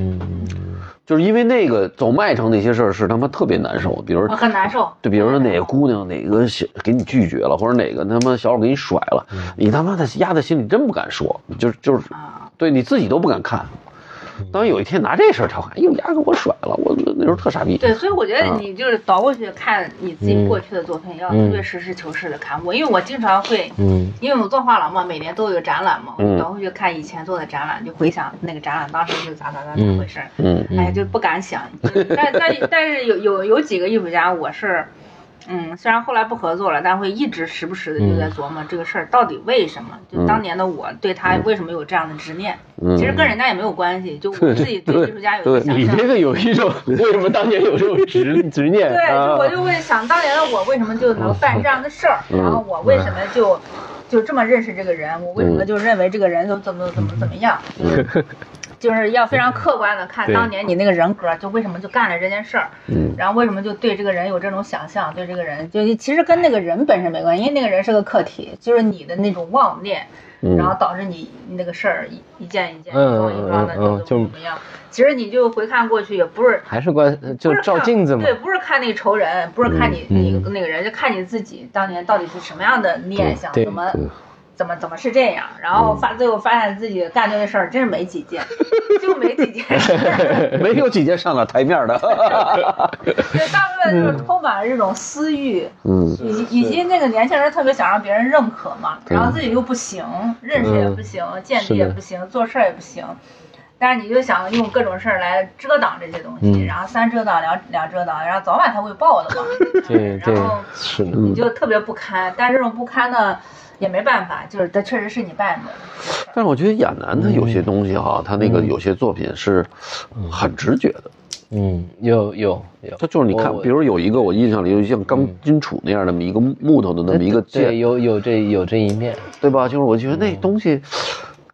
就是因为那个走卖场那些事儿是他妈特别难受，比如说很难受，对，比如说哪个姑娘哪个给你拒绝了，或者哪个他妈小伙给你甩了，你他妈的压在心里真不敢说，就是对你自己都不敢看。当有一天拿这事儿调侃，又牙给我甩了，我那时候特傻逼。对，所以我觉得你就是倒过去看你自己过去的作品，要特别实事求是的看。因为我经常会，因为我做画廊嘛，每年都有展览嘛，我倒过去看以前做的展览，就回想那个展览当时就咋回事，哎，就不敢想。但是有几个艺术家，我是，虽然后来不合作了，但会一直时不时的就在琢磨这个事儿到底为什么，就当年的我对他为什么有这样的执念。其实跟人家也没有关系，就我自己对艺术家有一个想象。你这个有一种为什么当年有这种执念？对，就我就会想当年的我为什么就能办这样的事儿，然后我为什么就这么认识这个人，我为什么就认为这个人就怎么样，就是要非常客观的看当年你那个人格，就为什么就干了这件事儿，然后为什么就对这个人有这种想象，对这个人就其实跟那个人本身没关系，因为那个人是个客体，就是你的那种妄念，然后导致你那个事儿一件一桩的就怎么样。其实你就回看过去，也不是还是就照镜子嘛，对，不是看那个仇人，不是看你那个人，就看你自己当年到底是什么样的念想，怎么是这样？然后最后发现自己干这些事儿真是没几件，就没几件事儿，没有几件上了台面的。对，大部分就是充满这种私欲，以及那个年轻人特别想让别人认可嘛，然后自己又不行，认识也不行，见识也不行，做事也不行，但是你就想用各种事儿来遮挡这些东西，然后3遮挡2遮挡，然后早晚它会爆的嘛。对，然后是你就特别不堪，但是这种不堪呢。也没办法，就是这确实是你办的。但是我觉得亚楠他有些东西哈，他那个有些作品是很直觉的。有。他就是你看，比如有一个我印象里有像钢筋杵那样的一个木头的那么一个剑，有这一面，对吧？就是我觉得那东西，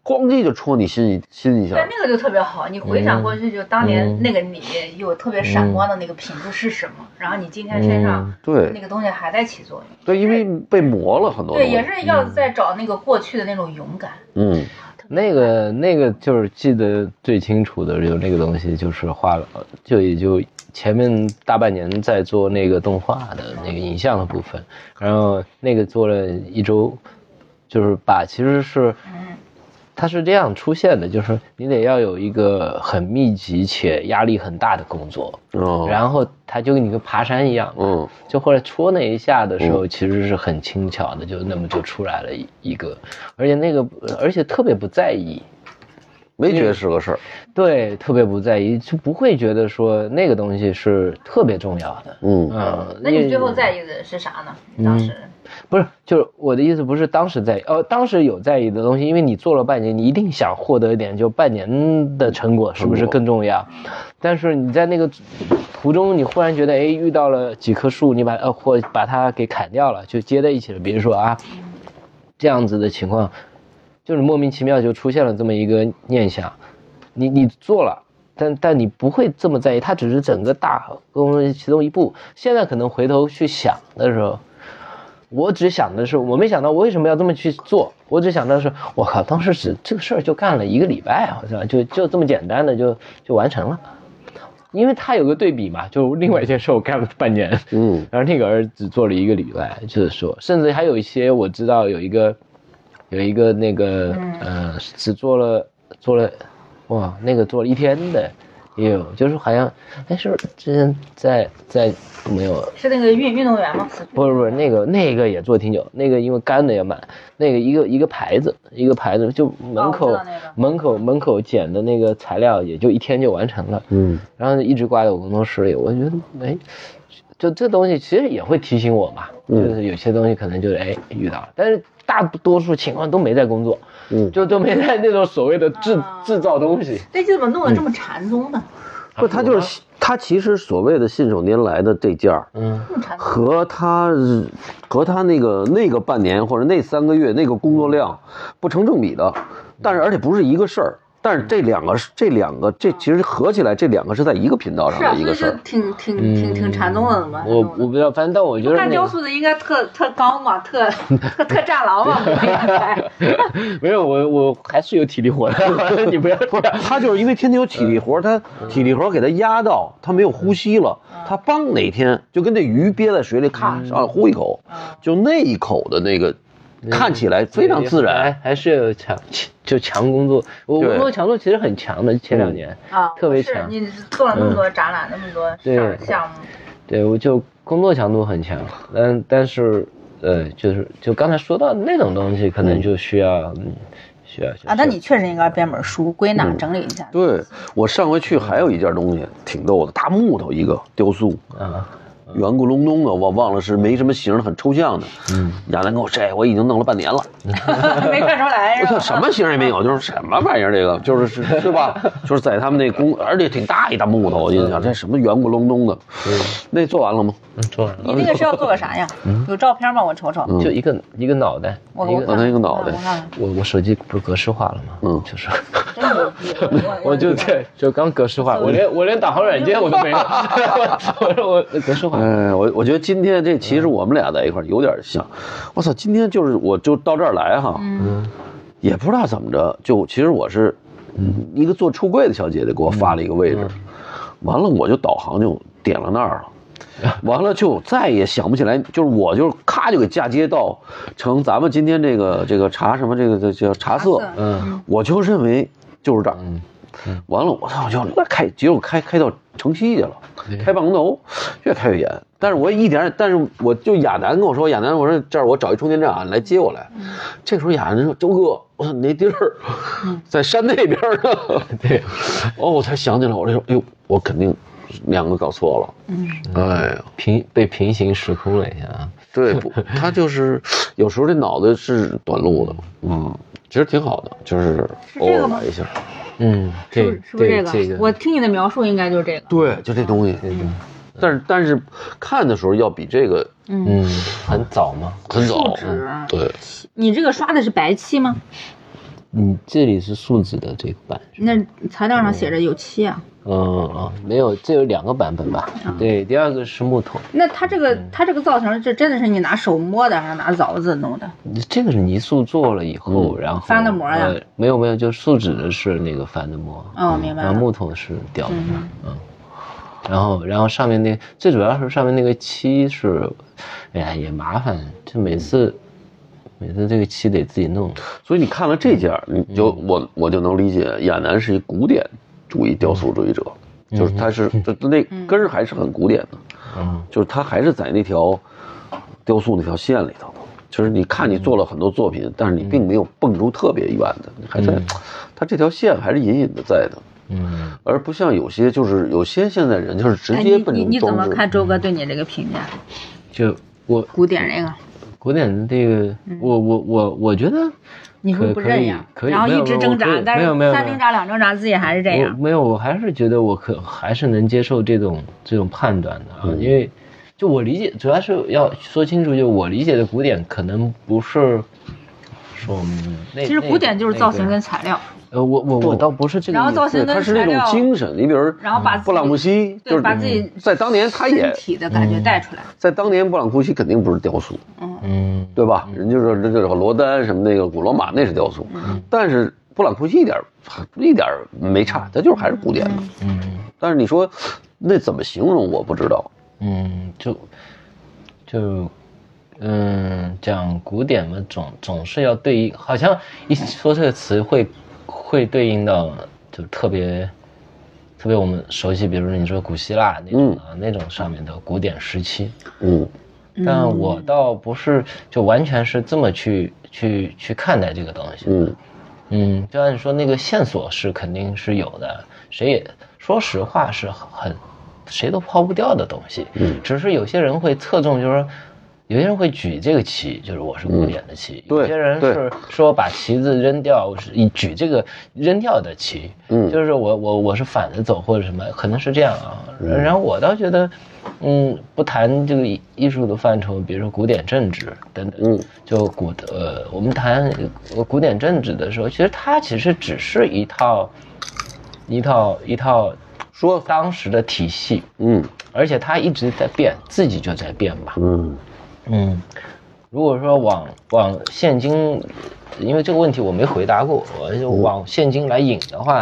咣叽就戳你心一下。但那个就特别好，你回想过去，就当年那个你有特别闪光的那个品质是什么，然后你今天身上对那个东西还在起作用。对，因为被磨了很多。对，也是要再找那个过去的那种勇敢。那个就是记得最清楚的有那个东西，就是画了，就也就前面大半年在做那个动画的那个影像的部分，然后那个做了1周，就是把其实是。它是这样出现的，就是你得要有一个很密集且压力很大的工作，然后它就跟你个爬山一样，就后来戳那一下的时候，其实是很轻巧的，就那么就出来了一个，而且特别不在意，没觉得是个事儿，对，特别不在意，就不会觉得说那个东西是特别重要的，那你最后在意的是啥呢？当时。不是，就是我的意思，不是当时在意，当时有在意的东西，因为你做了半年，你一定想获得一点，就半年的成果是不是更重要？但是你在那个途中，你忽然觉得，哎，遇到了几棵树，你或把它给砍掉了，就接在一起了。比如说这样子的情况，就是莫名其妙就出现了这么一个念想，你做了。但你不会这么在意，它只是整个大工作其中一步。现在可能回头去想的时候。我只想的是，我没想到我为什么要这么去做。我只想到是，我靠，当时这个事儿就干了1个礼拜，好像就这么简单的就完成了。因为他有个对比嘛，就另外一件事我干了半年，然后那个只做了1个礼拜，就是说，甚至还有一些我知道有一个那个只做了哇那个做了1天的。也有，就是好像，哎，是之前在没有是那个运动员吗？不是，那个也做挺久，那个因为干的也满，那个一个牌子就门口捡的那个材料也就一天就完成了，嗯，然后一直挂在我工作室里，我觉得没。就这东西其实也会提醒我嘛，就是有些东西可能就是哎遇到了，但是大多数情况都没在工作，嗯，就都没在那种所谓的制造东西。这怎么弄得这么禅宗呢？不，他就是他其实所谓的信手拈来的这件儿，嗯，和他那个半年或者那3个月那个工作量不成正比的，但是而且不是一个事儿。但是这两个，这其实合起来，这两个是在一个频道上的一个事儿，啊、挺缠动的嘛。我不知道，反正但我觉得干雕塑的应该特刚嘛，特炸牢嘛。没有，我还是有体力活的，你不要说他就是因为天天有体力活，他体力活给他压到，他没有呼吸了，他帮哪天就跟这鱼憋在水里咔上来呼一口，就那一口的那个。看起来非常自然，还是有强工作。我工作强度其实很强的，前2年啊，特别强。你做了那么多展览，那么多项目，对，我就工作强度很强。但是，就刚才说到那种东西，可能就需要啊。那你确实应该编本书，归纳整理一下。对，我上回去还有一件东西挺逗的，大木头一个雕塑啊。圆咕隆咚的，我忘了是没什么形，很抽象的。嗯，亚楠跟我这我已经弄了半年了，没看出来是吧？什么形也没有，就是什么玩意儿，这个就是对吧？就是在他们那而且挺大一大木头，我印象这什么圆咕隆咚的。那做完了吗？做完了。你那个是要做个啥呀？有照片吗？我瞅瞅。就一个脑袋，一个脑袋。我手机不是格式化了吗？嗯，就是。我就对，就刚格式化，我连导航软件我都没有，我格式化。哎，我觉得今天这其实我们俩在一块儿有点像，我操，今天就是我就到这儿来哈，嗯，也不知道怎么着，就其实我是一个做出柜的小姐姐给我发了一个位置，完了我就导航就点了那儿了，完了就再也想不起来，就是我就咔就给嫁接到成咱们今天这个茶什么这个叫茶色，嗯，我就认为就是这儿。完了，我操！我就结果开到城西去了，开办公楼，越开越远。但是我一点，但是我就亚楠跟我说，亚楠，我说这儿我找一充电站啊，来接我来。这时候亚楠说：“周哥，我说那地儿在山那边呢。”对，哦，我才想起来，我说，哎呦，我肯定2个搞错了。嗯，哎呀，被平行时空了一下啊。对，他就是有时候这脑子是短路的，嗯，其实挺好的，就是偶尔来一下。嗯，是不是这个？我听你的描述应该就是这个。对，就这东西。嗯，但是看的时候要比这个，嗯，很早吗？很早。对。你这个刷的是白漆吗？你这里是树脂的这个版。那材料上写着有漆啊。没有，这有2个版本吧？对，第2个是木头。那它这个造型，这真的是你拿手摸的，还是拿凿子弄的？这个是泥塑做了以后，然后翻的模呀？没有，就树脂的是那个翻的模。哦，明白了。然后木头是雕的，嗯。然后上面那最主要是上面那个漆是，哎呀也麻烦，就每次这个漆得自己弄。所以你看了这件，你就我就能理解亚楠是一古典。主义雕塑主义者，就是他是那根儿还是很古典的，就是他还是在那条雕塑那条线里头。就是你看你做了很多作品，但是你并没有蹦出特别远的，你还在，他这条线还是隐隐的在的。嗯，而不像有些现在人就是直接奔。你怎么看周哥对你这个评价？就我古典这个，我觉得。你会不认呀？然后一直挣扎，但是3挣扎2挣扎，自己还是这样。没有，我还是觉得我还是能接受这种判断的啊，因为就我理解，主要是要说清楚，就我理解的古典可能不是说，其实古典就是造型跟材料。我倒不是这个意思，然后造型它是那种精神，你比如，然后把布朗库西就是把自己在当年他也身体的感觉带出来，在当年布朗库西肯定不是雕塑，嗯，对吧？人就是这罗丹什么那个古罗马那是雕塑，但是布朗库西一点没差，它就是还是古典的，嗯。但是你说那怎么形容我不知道，嗯，就。嗯，讲古典嘛，总是要对应，好像一说这个词会对应到就特别特别我们熟悉，比如说你说古希腊那种啊，那种上面的古典时期，嗯，但我倒不是就完全是这么去看待这个东西，嗯嗯，就按你说那个线索是肯定是有的，谁也说实话是很谁都抛不掉的东西，嗯，只是有些人会侧重，就是说有些人会举这个旗，就是我是古典的旗，嗯，有些人是说把旗子扔掉，以举这个扔掉的旗，嗯，就是我是反着走或者什么，可能是这样啊。然后我倒觉得，嗯，不谈这个艺术的范畴，比如说古典政治等等，嗯，就我们谈古典政治的时候，其实它其实只是一套说当时的体系，嗯，而且它一直在变，自己就在变吧，嗯。嗯，如果说往现今，因为这个问题我没回答过，我就往现今来引的话，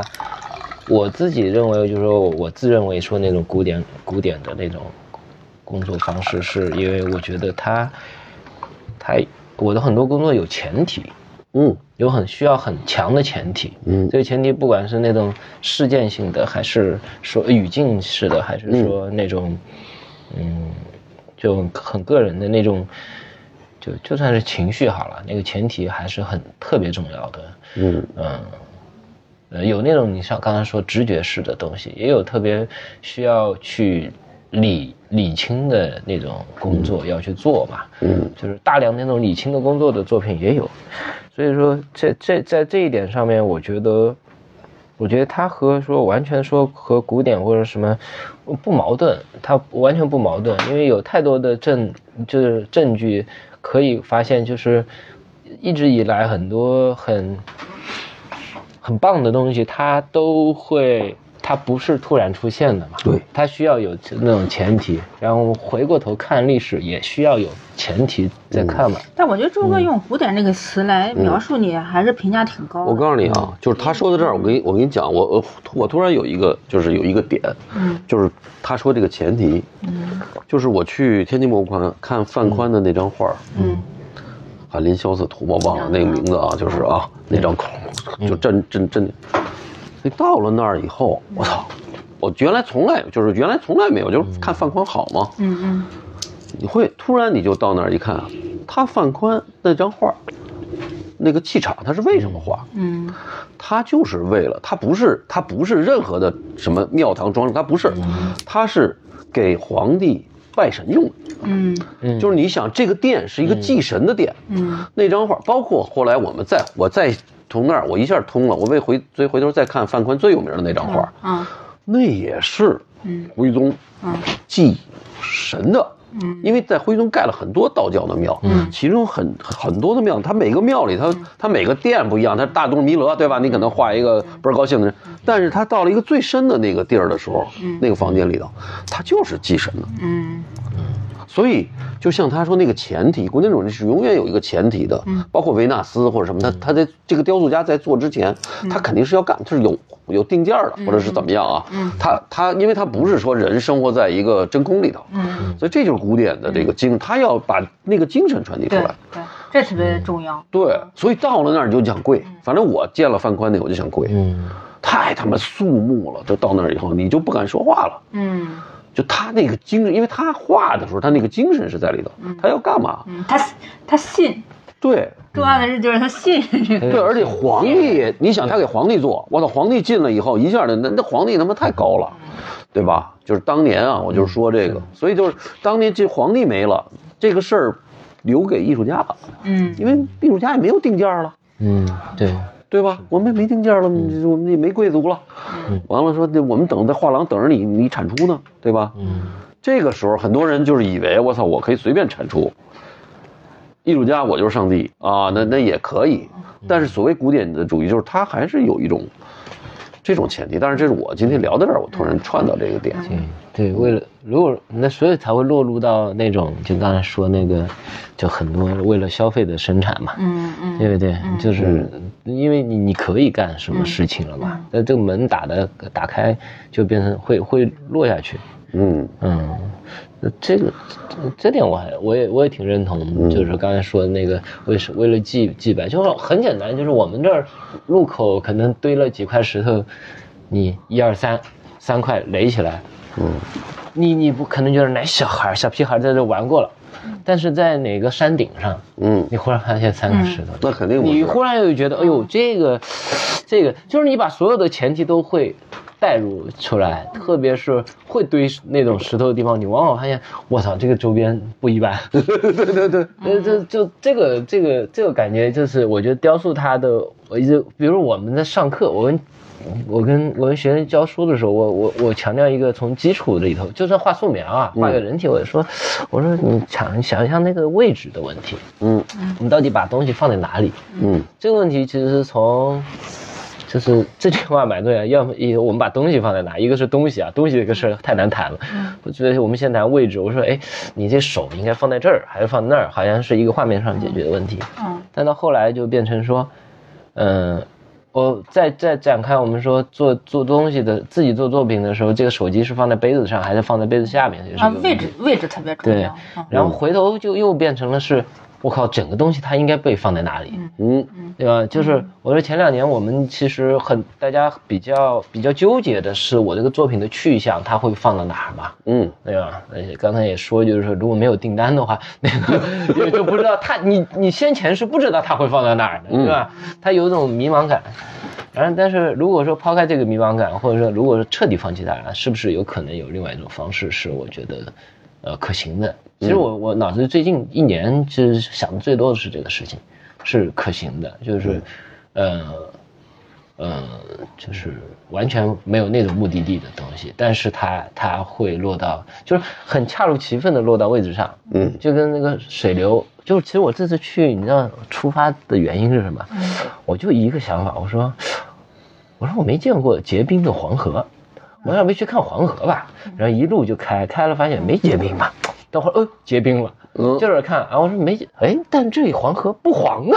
我自己认为就是说我自认为说那种古典的那种工作方式，是因为我觉得它我的很多工作有前提，嗯，有很需要很强的前提，嗯，这个前提不管是那种事件性的，还是说语境式的，还是说那种嗯。就很个人的那种，就算是情绪好了，那个前提还是很特别重要的。嗯嗯，有那种你像刚才说直觉式的东西，也有特别需要去理清的那种工作要去做嘛。嗯，就是大量那种理清的工作的作品也有，所以说在这一点上面，我觉得它和说完全说和古典或者什么不矛盾，它完全不矛盾，因为有太多的证据可以发现，就是一直以来很多很棒的东西，它不是突然出现的嘛，对，它需要有那种前提，然后回过头看历史也需要有前提再看嘛。嗯，但我觉得周哥用古典这个词来描述你，还是评价挺高的。我告诉你啊，就是他说的这儿，我跟你讲，我突然有一个点，嗯，就是他说这个前提，嗯，就是我去天津博物馆看范宽的那张画，嗯，啊，林萧瑟图，我忘了那个名字啊，就是啊那张孔，就真。到了那儿以后，我操！我原来从来没有，就是看范宽好吗？嗯嗯，你会突然你就到那儿一看，他范宽那张画，那个气场他是为什么画？嗯，他就是为了他不是任何的什么庙堂装饰，他不是，他是给皇帝拜神用的。嗯，就是你想这个殿是一个祭神的殿，嗯，那张画包括后来我再。从那儿我一下通了，所以回头再看范宽最有名的那张画，嗯，那也是徽宗祭神的，嗯，因为在徽宗盖了很多道教的庙，嗯，其中很多的庙，它每个庙里它每个殿不一样，它大都是弥勒，对吧？你可能画一个不是高兴的人，但是他到了一个最深的那个地儿的时候，那个房间里头，他就是祭神的，嗯。所以，就像他说那个前提，古典主义是永远有一个前提的，包括维纳斯或者什么，他在这个雕塑家在做之前，他肯定是要干，就是有定件的，或者是怎么样啊？他因为他不是说人生活在一个真空里头，所以这就是古典的这个他要把那个精神传递出来，对，这特别重要。对，所以到了那儿你就想跪，反正我见了范宽那我就想跪，太他妈肃穆了，就到那儿以后你就不敢说话了，嗯。就他那个精神，因为他画的时候，他那个精神是在里头。他要干嘛？他信。对，重要的是就是他信这个。对，而且皇帝，你想他给皇帝做，我操，皇帝进了以后，一下的那皇帝他妈太高了，对吧？就是当年啊，我就是说这个，所以就是当年这皇帝没了，这个事儿留给艺术家了。嗯，因为艺术家也没有定价了。嗯，对。对吧？我们也没定价了，我们也没贵族了。完了说，我们等在画廊等着你产出呢，对吧？这个时候很多人就是以为我操，我可以随便产出，艺术家我就是上帝啊，那也可以。但是所谓古典的主义，就是它还是有一种这种前提。但是这是我今天聊到这儿，我突然串到这个点。对，为了如果那所以才会落入到那种就刚才说那个，就很多为了消费的生产嘛，对不对？就是因为你可以干什么事情了嘛，那这个门打开就变成会落下去，这点我也挺认同，就是刚才说的那个为了祭拜，就是很简单，就是我们这儿路口可能堆了几块石头，你一二三。三块垒起来，嗯，你不可能觉得哪小孩小屁孩在这玩过了，但是在哪个山顶上，嗯，你忽然发现三个石头，那肯定你忽然又觉得，哎呦，这个就是你把所有的前提都会带入出来，特别是会堆那种石头的地方，你往往发现，我操，这个周边不一般。对对对，这个感觉就是，我觉得雕塑它的，我一直，比如我们在上课，我跟学生教书的时候，我强调一个从基础里头，就算画素描啊，画个人体，我说你想一下那个位置的问题，嗯，我们到底把东西放在哪里？嗯，这个问题其实是从。就是这句话蛮重要，要么我们把东西放在哪？一个是东西啊，东西这个事儿太难谈了。我觉得我们先谈位置。我说，哎，你这手应该放在这儿还是放那儿？好像是一个画面上解决的问题。嗯。但到后来就变成说，我再展开，我们说做东西的自己做作品的时候，这个手机是放在杯子上还是放在杯子下面？啊，位置特别重要。对。然后回头就又变成了是。我靠，整个东西它应该被放在哪里？嗯，对吧？就是我说前两年我们其实大家比较纠结的是我这个作品的去向，它会放到哪儿嘛？嗯，对吧？而且刚才也说，就是说如果没有订单的话，那个也就不知道它，你先前是不知道它会放到哪儿的，对吧？它有一种迷茫感。然后，但是如果说抛开这个迷茫感，或者说如果说彻底放弃它，是不是有可能有另外一种方式是我觉得可行的？其实我脑子最近一年其实想的最多的是这个事情，是可行的，就是，就是完全没有那种目的地的东西，但是它会落到，就是很恰如其分的落到位置上，嗯，就跟那个水流，就是其实我这次去，你知道出发的原因是什么？我就一个想法，我说我没见过结冰的黄河，我要没去看黄河吧，然后一路就开了，发现没结冰嘛。等会儿，结冰了，就是看啊，我说没结，哎，但这里黄河不黄啊，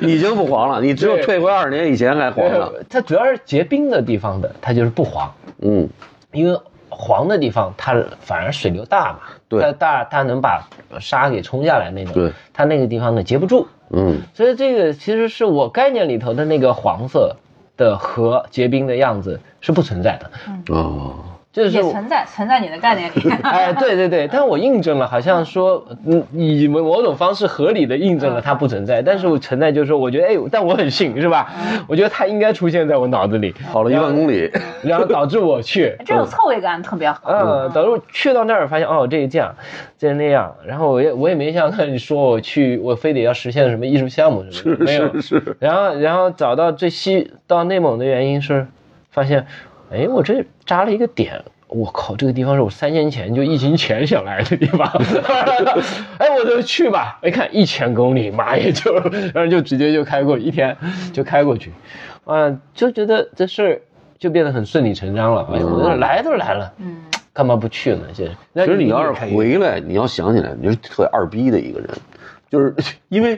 已经不黄了，你只有退回20年以前还黄了。它主要是结冰的地方的，它就是不黄，嗯，因为黄的地方它反而水流大嘛，对，它能把沙给冲下来那种，对，它那个地方呢结不住，嗯，所以这个其实是我概念里头的那个黄色的河结冰的样子是不存在的，哦。就是也存在你的概念里，哎，对对对，但我印证了，好像说，以某种方式合理的印证了它不存在，但是我存在就是说，我觉得，哎，但我很信，是吧？我觉得它应该出现在我脑子里，跑了1万公里，然后导致我去，这种错位感特别好。导致我去到那儿发现，哦，这样，这那样，然后我也没像你说我非得要实现什么艺术项目什么的，没有，是。然后找到最西到内蒙的原因是，发现。哎，我这扎了一个点，我靠，这个地方是我3年前就疫情前想来的地方，哎，我就去吧。一看1000公里，妈也就，然后就直接就开过1天，就开过去，就觉得这事儿就变得很顺理成章了。哎，我来都来了，嗯，干嘛不去呢？其实你要是回来，你要想起来，你是特二逼的一个人，就是因为。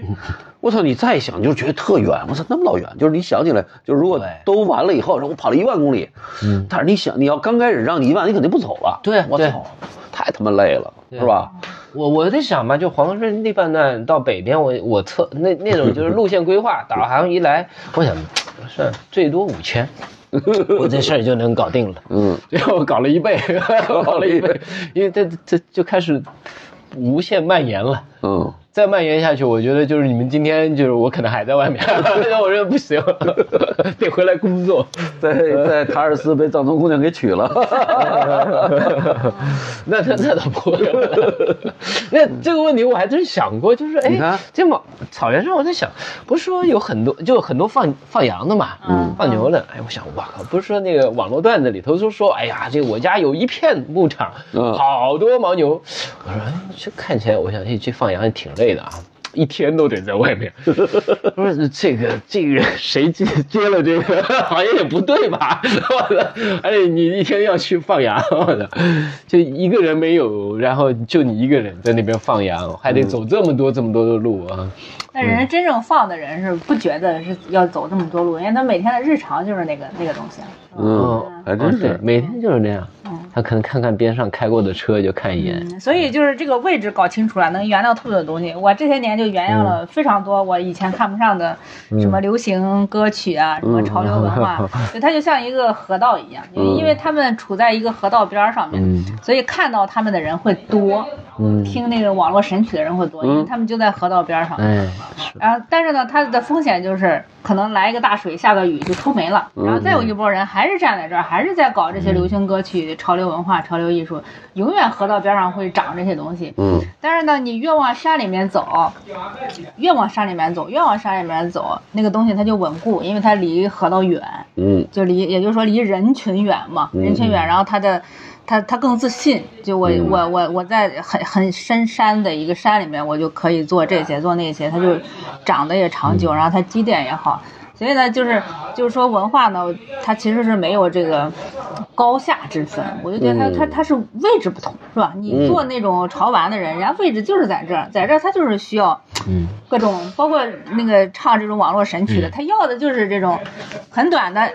我操！你再想就觉得特远，我操，那么老远，就是你想起来，就是如果都完了以后，我跑了1万公里，嗯，但是你想，你要刚开始让你1万，你肯定不走了。对，我操，太他妈累了，是吧？我在想嘛，就黄河顺那半段到北边，我测那种就是路线规划，导航一来，我想，是最多5000。我这事儿就能搞定了。嗯，然后搞了一倍，因为这就开始无限蔓延了。嗯。再蔓延下去，我觉得就是你们今天就是我可能还在外面，我说不行，得回来工作。在塔尔斯被藏族姑娘给娶了，那倒不会。那这个问题我还真想过，就是哎，这么草原上我在想，不是说有很多就很多放羊的嘛，嗯，放牛的。哎，我想哇靠，不是说那个网络段子里头说，哎呀，这我家有一片牧场，好多牦牛。我说哎，这看起来我想去放羊挺累。累的啊，一天都得在外面。不是这个谁接了这个，好像也不对吧？哎，你一天要去放羊，就一个人没有，然后就你一个人在那边放羊，还得走这么多的路啊。但人真正放的人是不觉得是要走这么多路，因为他每天的日常就是那个东西。嗯，还真是每天就是那样。嗯。他可能看看边上开过的车就看一眼。所以就是这个位置搞清楚了，能原谅兔子的东西，我这些年就原谅了非常多我以前看不上的什么流行歌曲啊，什么潮流文化，就它就像一个河道一样，因为他们处在一个河道边上面，所以看到他们的人会多。听那个网络神曲的人会多，因为他们就在河道边上。然后但是呢，它的风险就是可能来一个大水，下个雨就出没了。然后再有一波人还是站在这儿，还是在搞这些流行歌曲、潮流文化、潮流艺术，永远河道边上会长这些东西。但是呢，你越往山里面走，越往山里面走，越往山里面走，那个东西它就稳固，因为它离河道远。就离，也就是说离人群远嘛，人群远，然后它的。他更自信，就我在很深山的一个山里面，我就可以做这些做那些，他就长得也长久，然后他积淀也好。所以呢，就是说文化呢，它其实是没有这个高下之分。我就觉得它是位置不同，是吧？你做那种潮玩的人，人家位置就是在这儿，在这儿他就是需要各种，包括那个唱这种网络神曲的，他要的就是这种很短的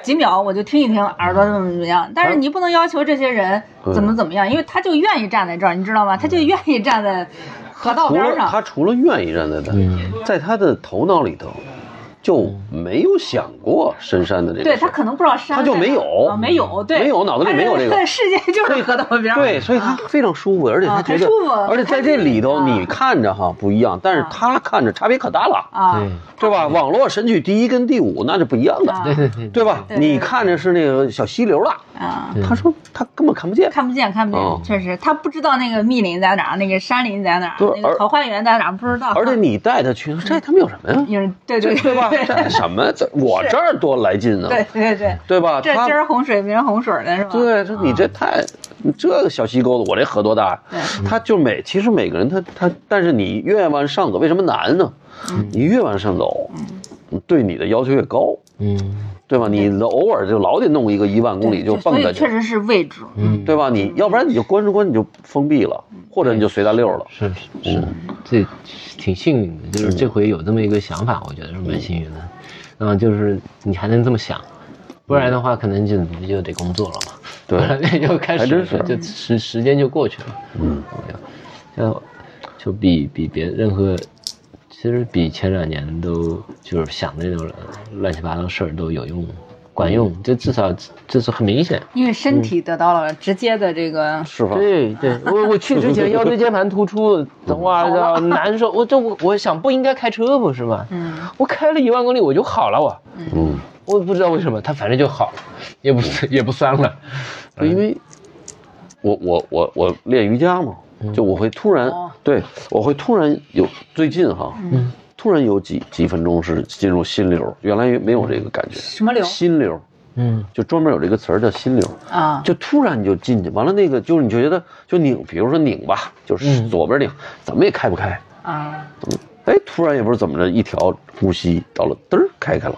几秒，我就听一听，耳朵怎么样。但是你不能要求这些人怎么样，因为他就愿意站在这儿，你知道吗？他就愿意站在河道边上。他除了愿意站在这儿，在他的头脑里头。就没有想过深山的这个，对他可能不知道山，他就没有，没有脑子里没有这个世界，就是河道边。对，所以他非常舒服，而且他觉得，而且在这里头你看着哈不一样，但是他看着差别可大了啊，对吧？网络神曲第一跟第五那就不一样了，对吧？你看着是那个小溪流了啊，他说他根本看不见，确实他不知道那个密林在哪，那个山林在哪，那个桃花源在哪，不知道。而且你带他去，这他们有什么呀？对吧？这什么？我这儿多来劲呢！对，对吧？这今儿洪水，明儿洪水的是吧？对，这你这太，这个小溪沟子，我这河多大？他就其实每个人他，但是你越往上走，为什么难呢？你越往上走，对你的要求越高，对吧？你偶尔就老得弄一个1万公里就蹦在这，确实是位置，对吧？你要不然你就关你就封闭了，或者你就随大溜了。是，这挺幸运的，就是这回有这么一个想法，我觉得是蛮幸运的。然后就是你还能这么想，不然的话可能就得工作了嘛。对，就开始就时间就过去了。就比别任何。其实比前2年都就是想那种乱七八糟事儿都有用，管用，就至少很明显，因为身体得到了直接的这个释放。对，我去之前腰椎间盘突出，哇，难受，我想不应该开车不是吗？我开了1万公里我就好了，我也不知道为什么，他反正就好了，也不酸了，因为我练瑜伽嘛。就我会突然，我会突然有最近哈，突然有几分钟是进入心流，原来没有这个感觉。什么流？心流，就专门有这个词儿叫心流啊，就突然你就进去，完了那个就是你就觉得就拧，比如说拧吧，就是左边拧，怎么也开不开啊，哎，突然也不是怎么着，一条呼吸到了，嘚儿开了。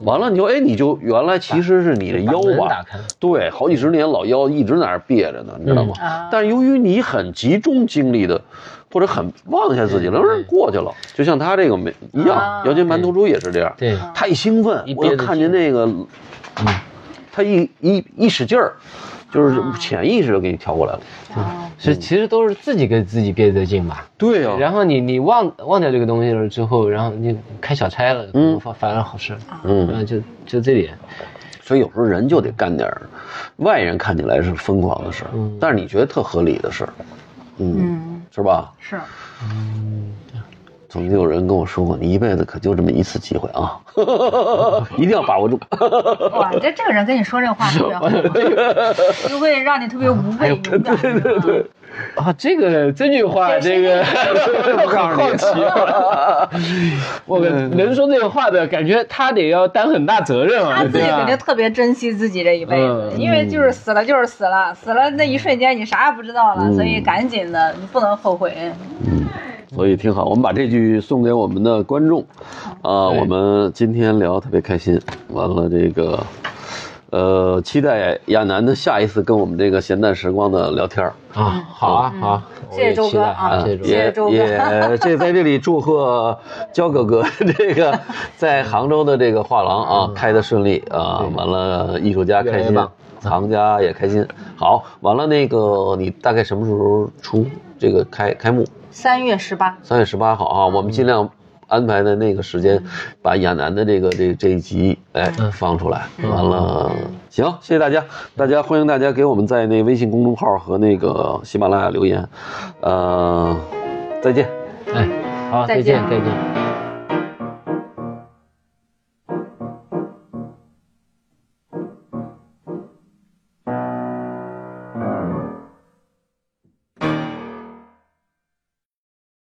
完了你就原来其实是你的腰吧，对，好几十年老腰一直在那憋着呢，你知道吗？但由于你很集中精力的，或者很忘下自己，能过去了，就像他这个没一样，腰间盘突出也是这样，对，他一兴奋，我就看见那个，他一使劲儿。就是潜意识就给你调过来了，是其实都是自己给自己憋得劲吧？对呀。然后你忘掉这个东西了之后，然后你开小差了，反而好事，就这点。所以有时候人就得干点外人看起来是疯狂的事，但是你觉得特合理的事，是吧？是。总有人跟我说过，你一辈子可就这么一次机会啊，一定要把握住。哇，这个人跟你说这话特别好，就会让你特别无畏勇敢。对。啊，这句话，这个我很好奇啊。我能说这个话的感觉，他得要担很大责任啊。他自己肯定特别珍惜自己这一辈子，因为就是死了那一瞬间你啥也不知道了，所以赶紧的，你不能后悔。所以挺好，我们把这句送给我们的观众，我们今天聊特别开心，完了这个，期待亚楠的下一次跟我们这个闲淡时光的聊天啊，好，谢谢周哥啊，谢谢周哥，也在这里祝贺焦哥哥这个在杭州的这个画廊啊开得顺利啊，完了艺术家开心。行家也开心。好，完了那个你大概什么时候出这个开幕？3月18。3月18号啊，我们尽量安排的那个时间，把亚楠的这一集哎放出来。完了，行，谢谢大家，欢迎大家给我们在那微信公众号和那个喜马拉雅留言。再见。哎，好，再见。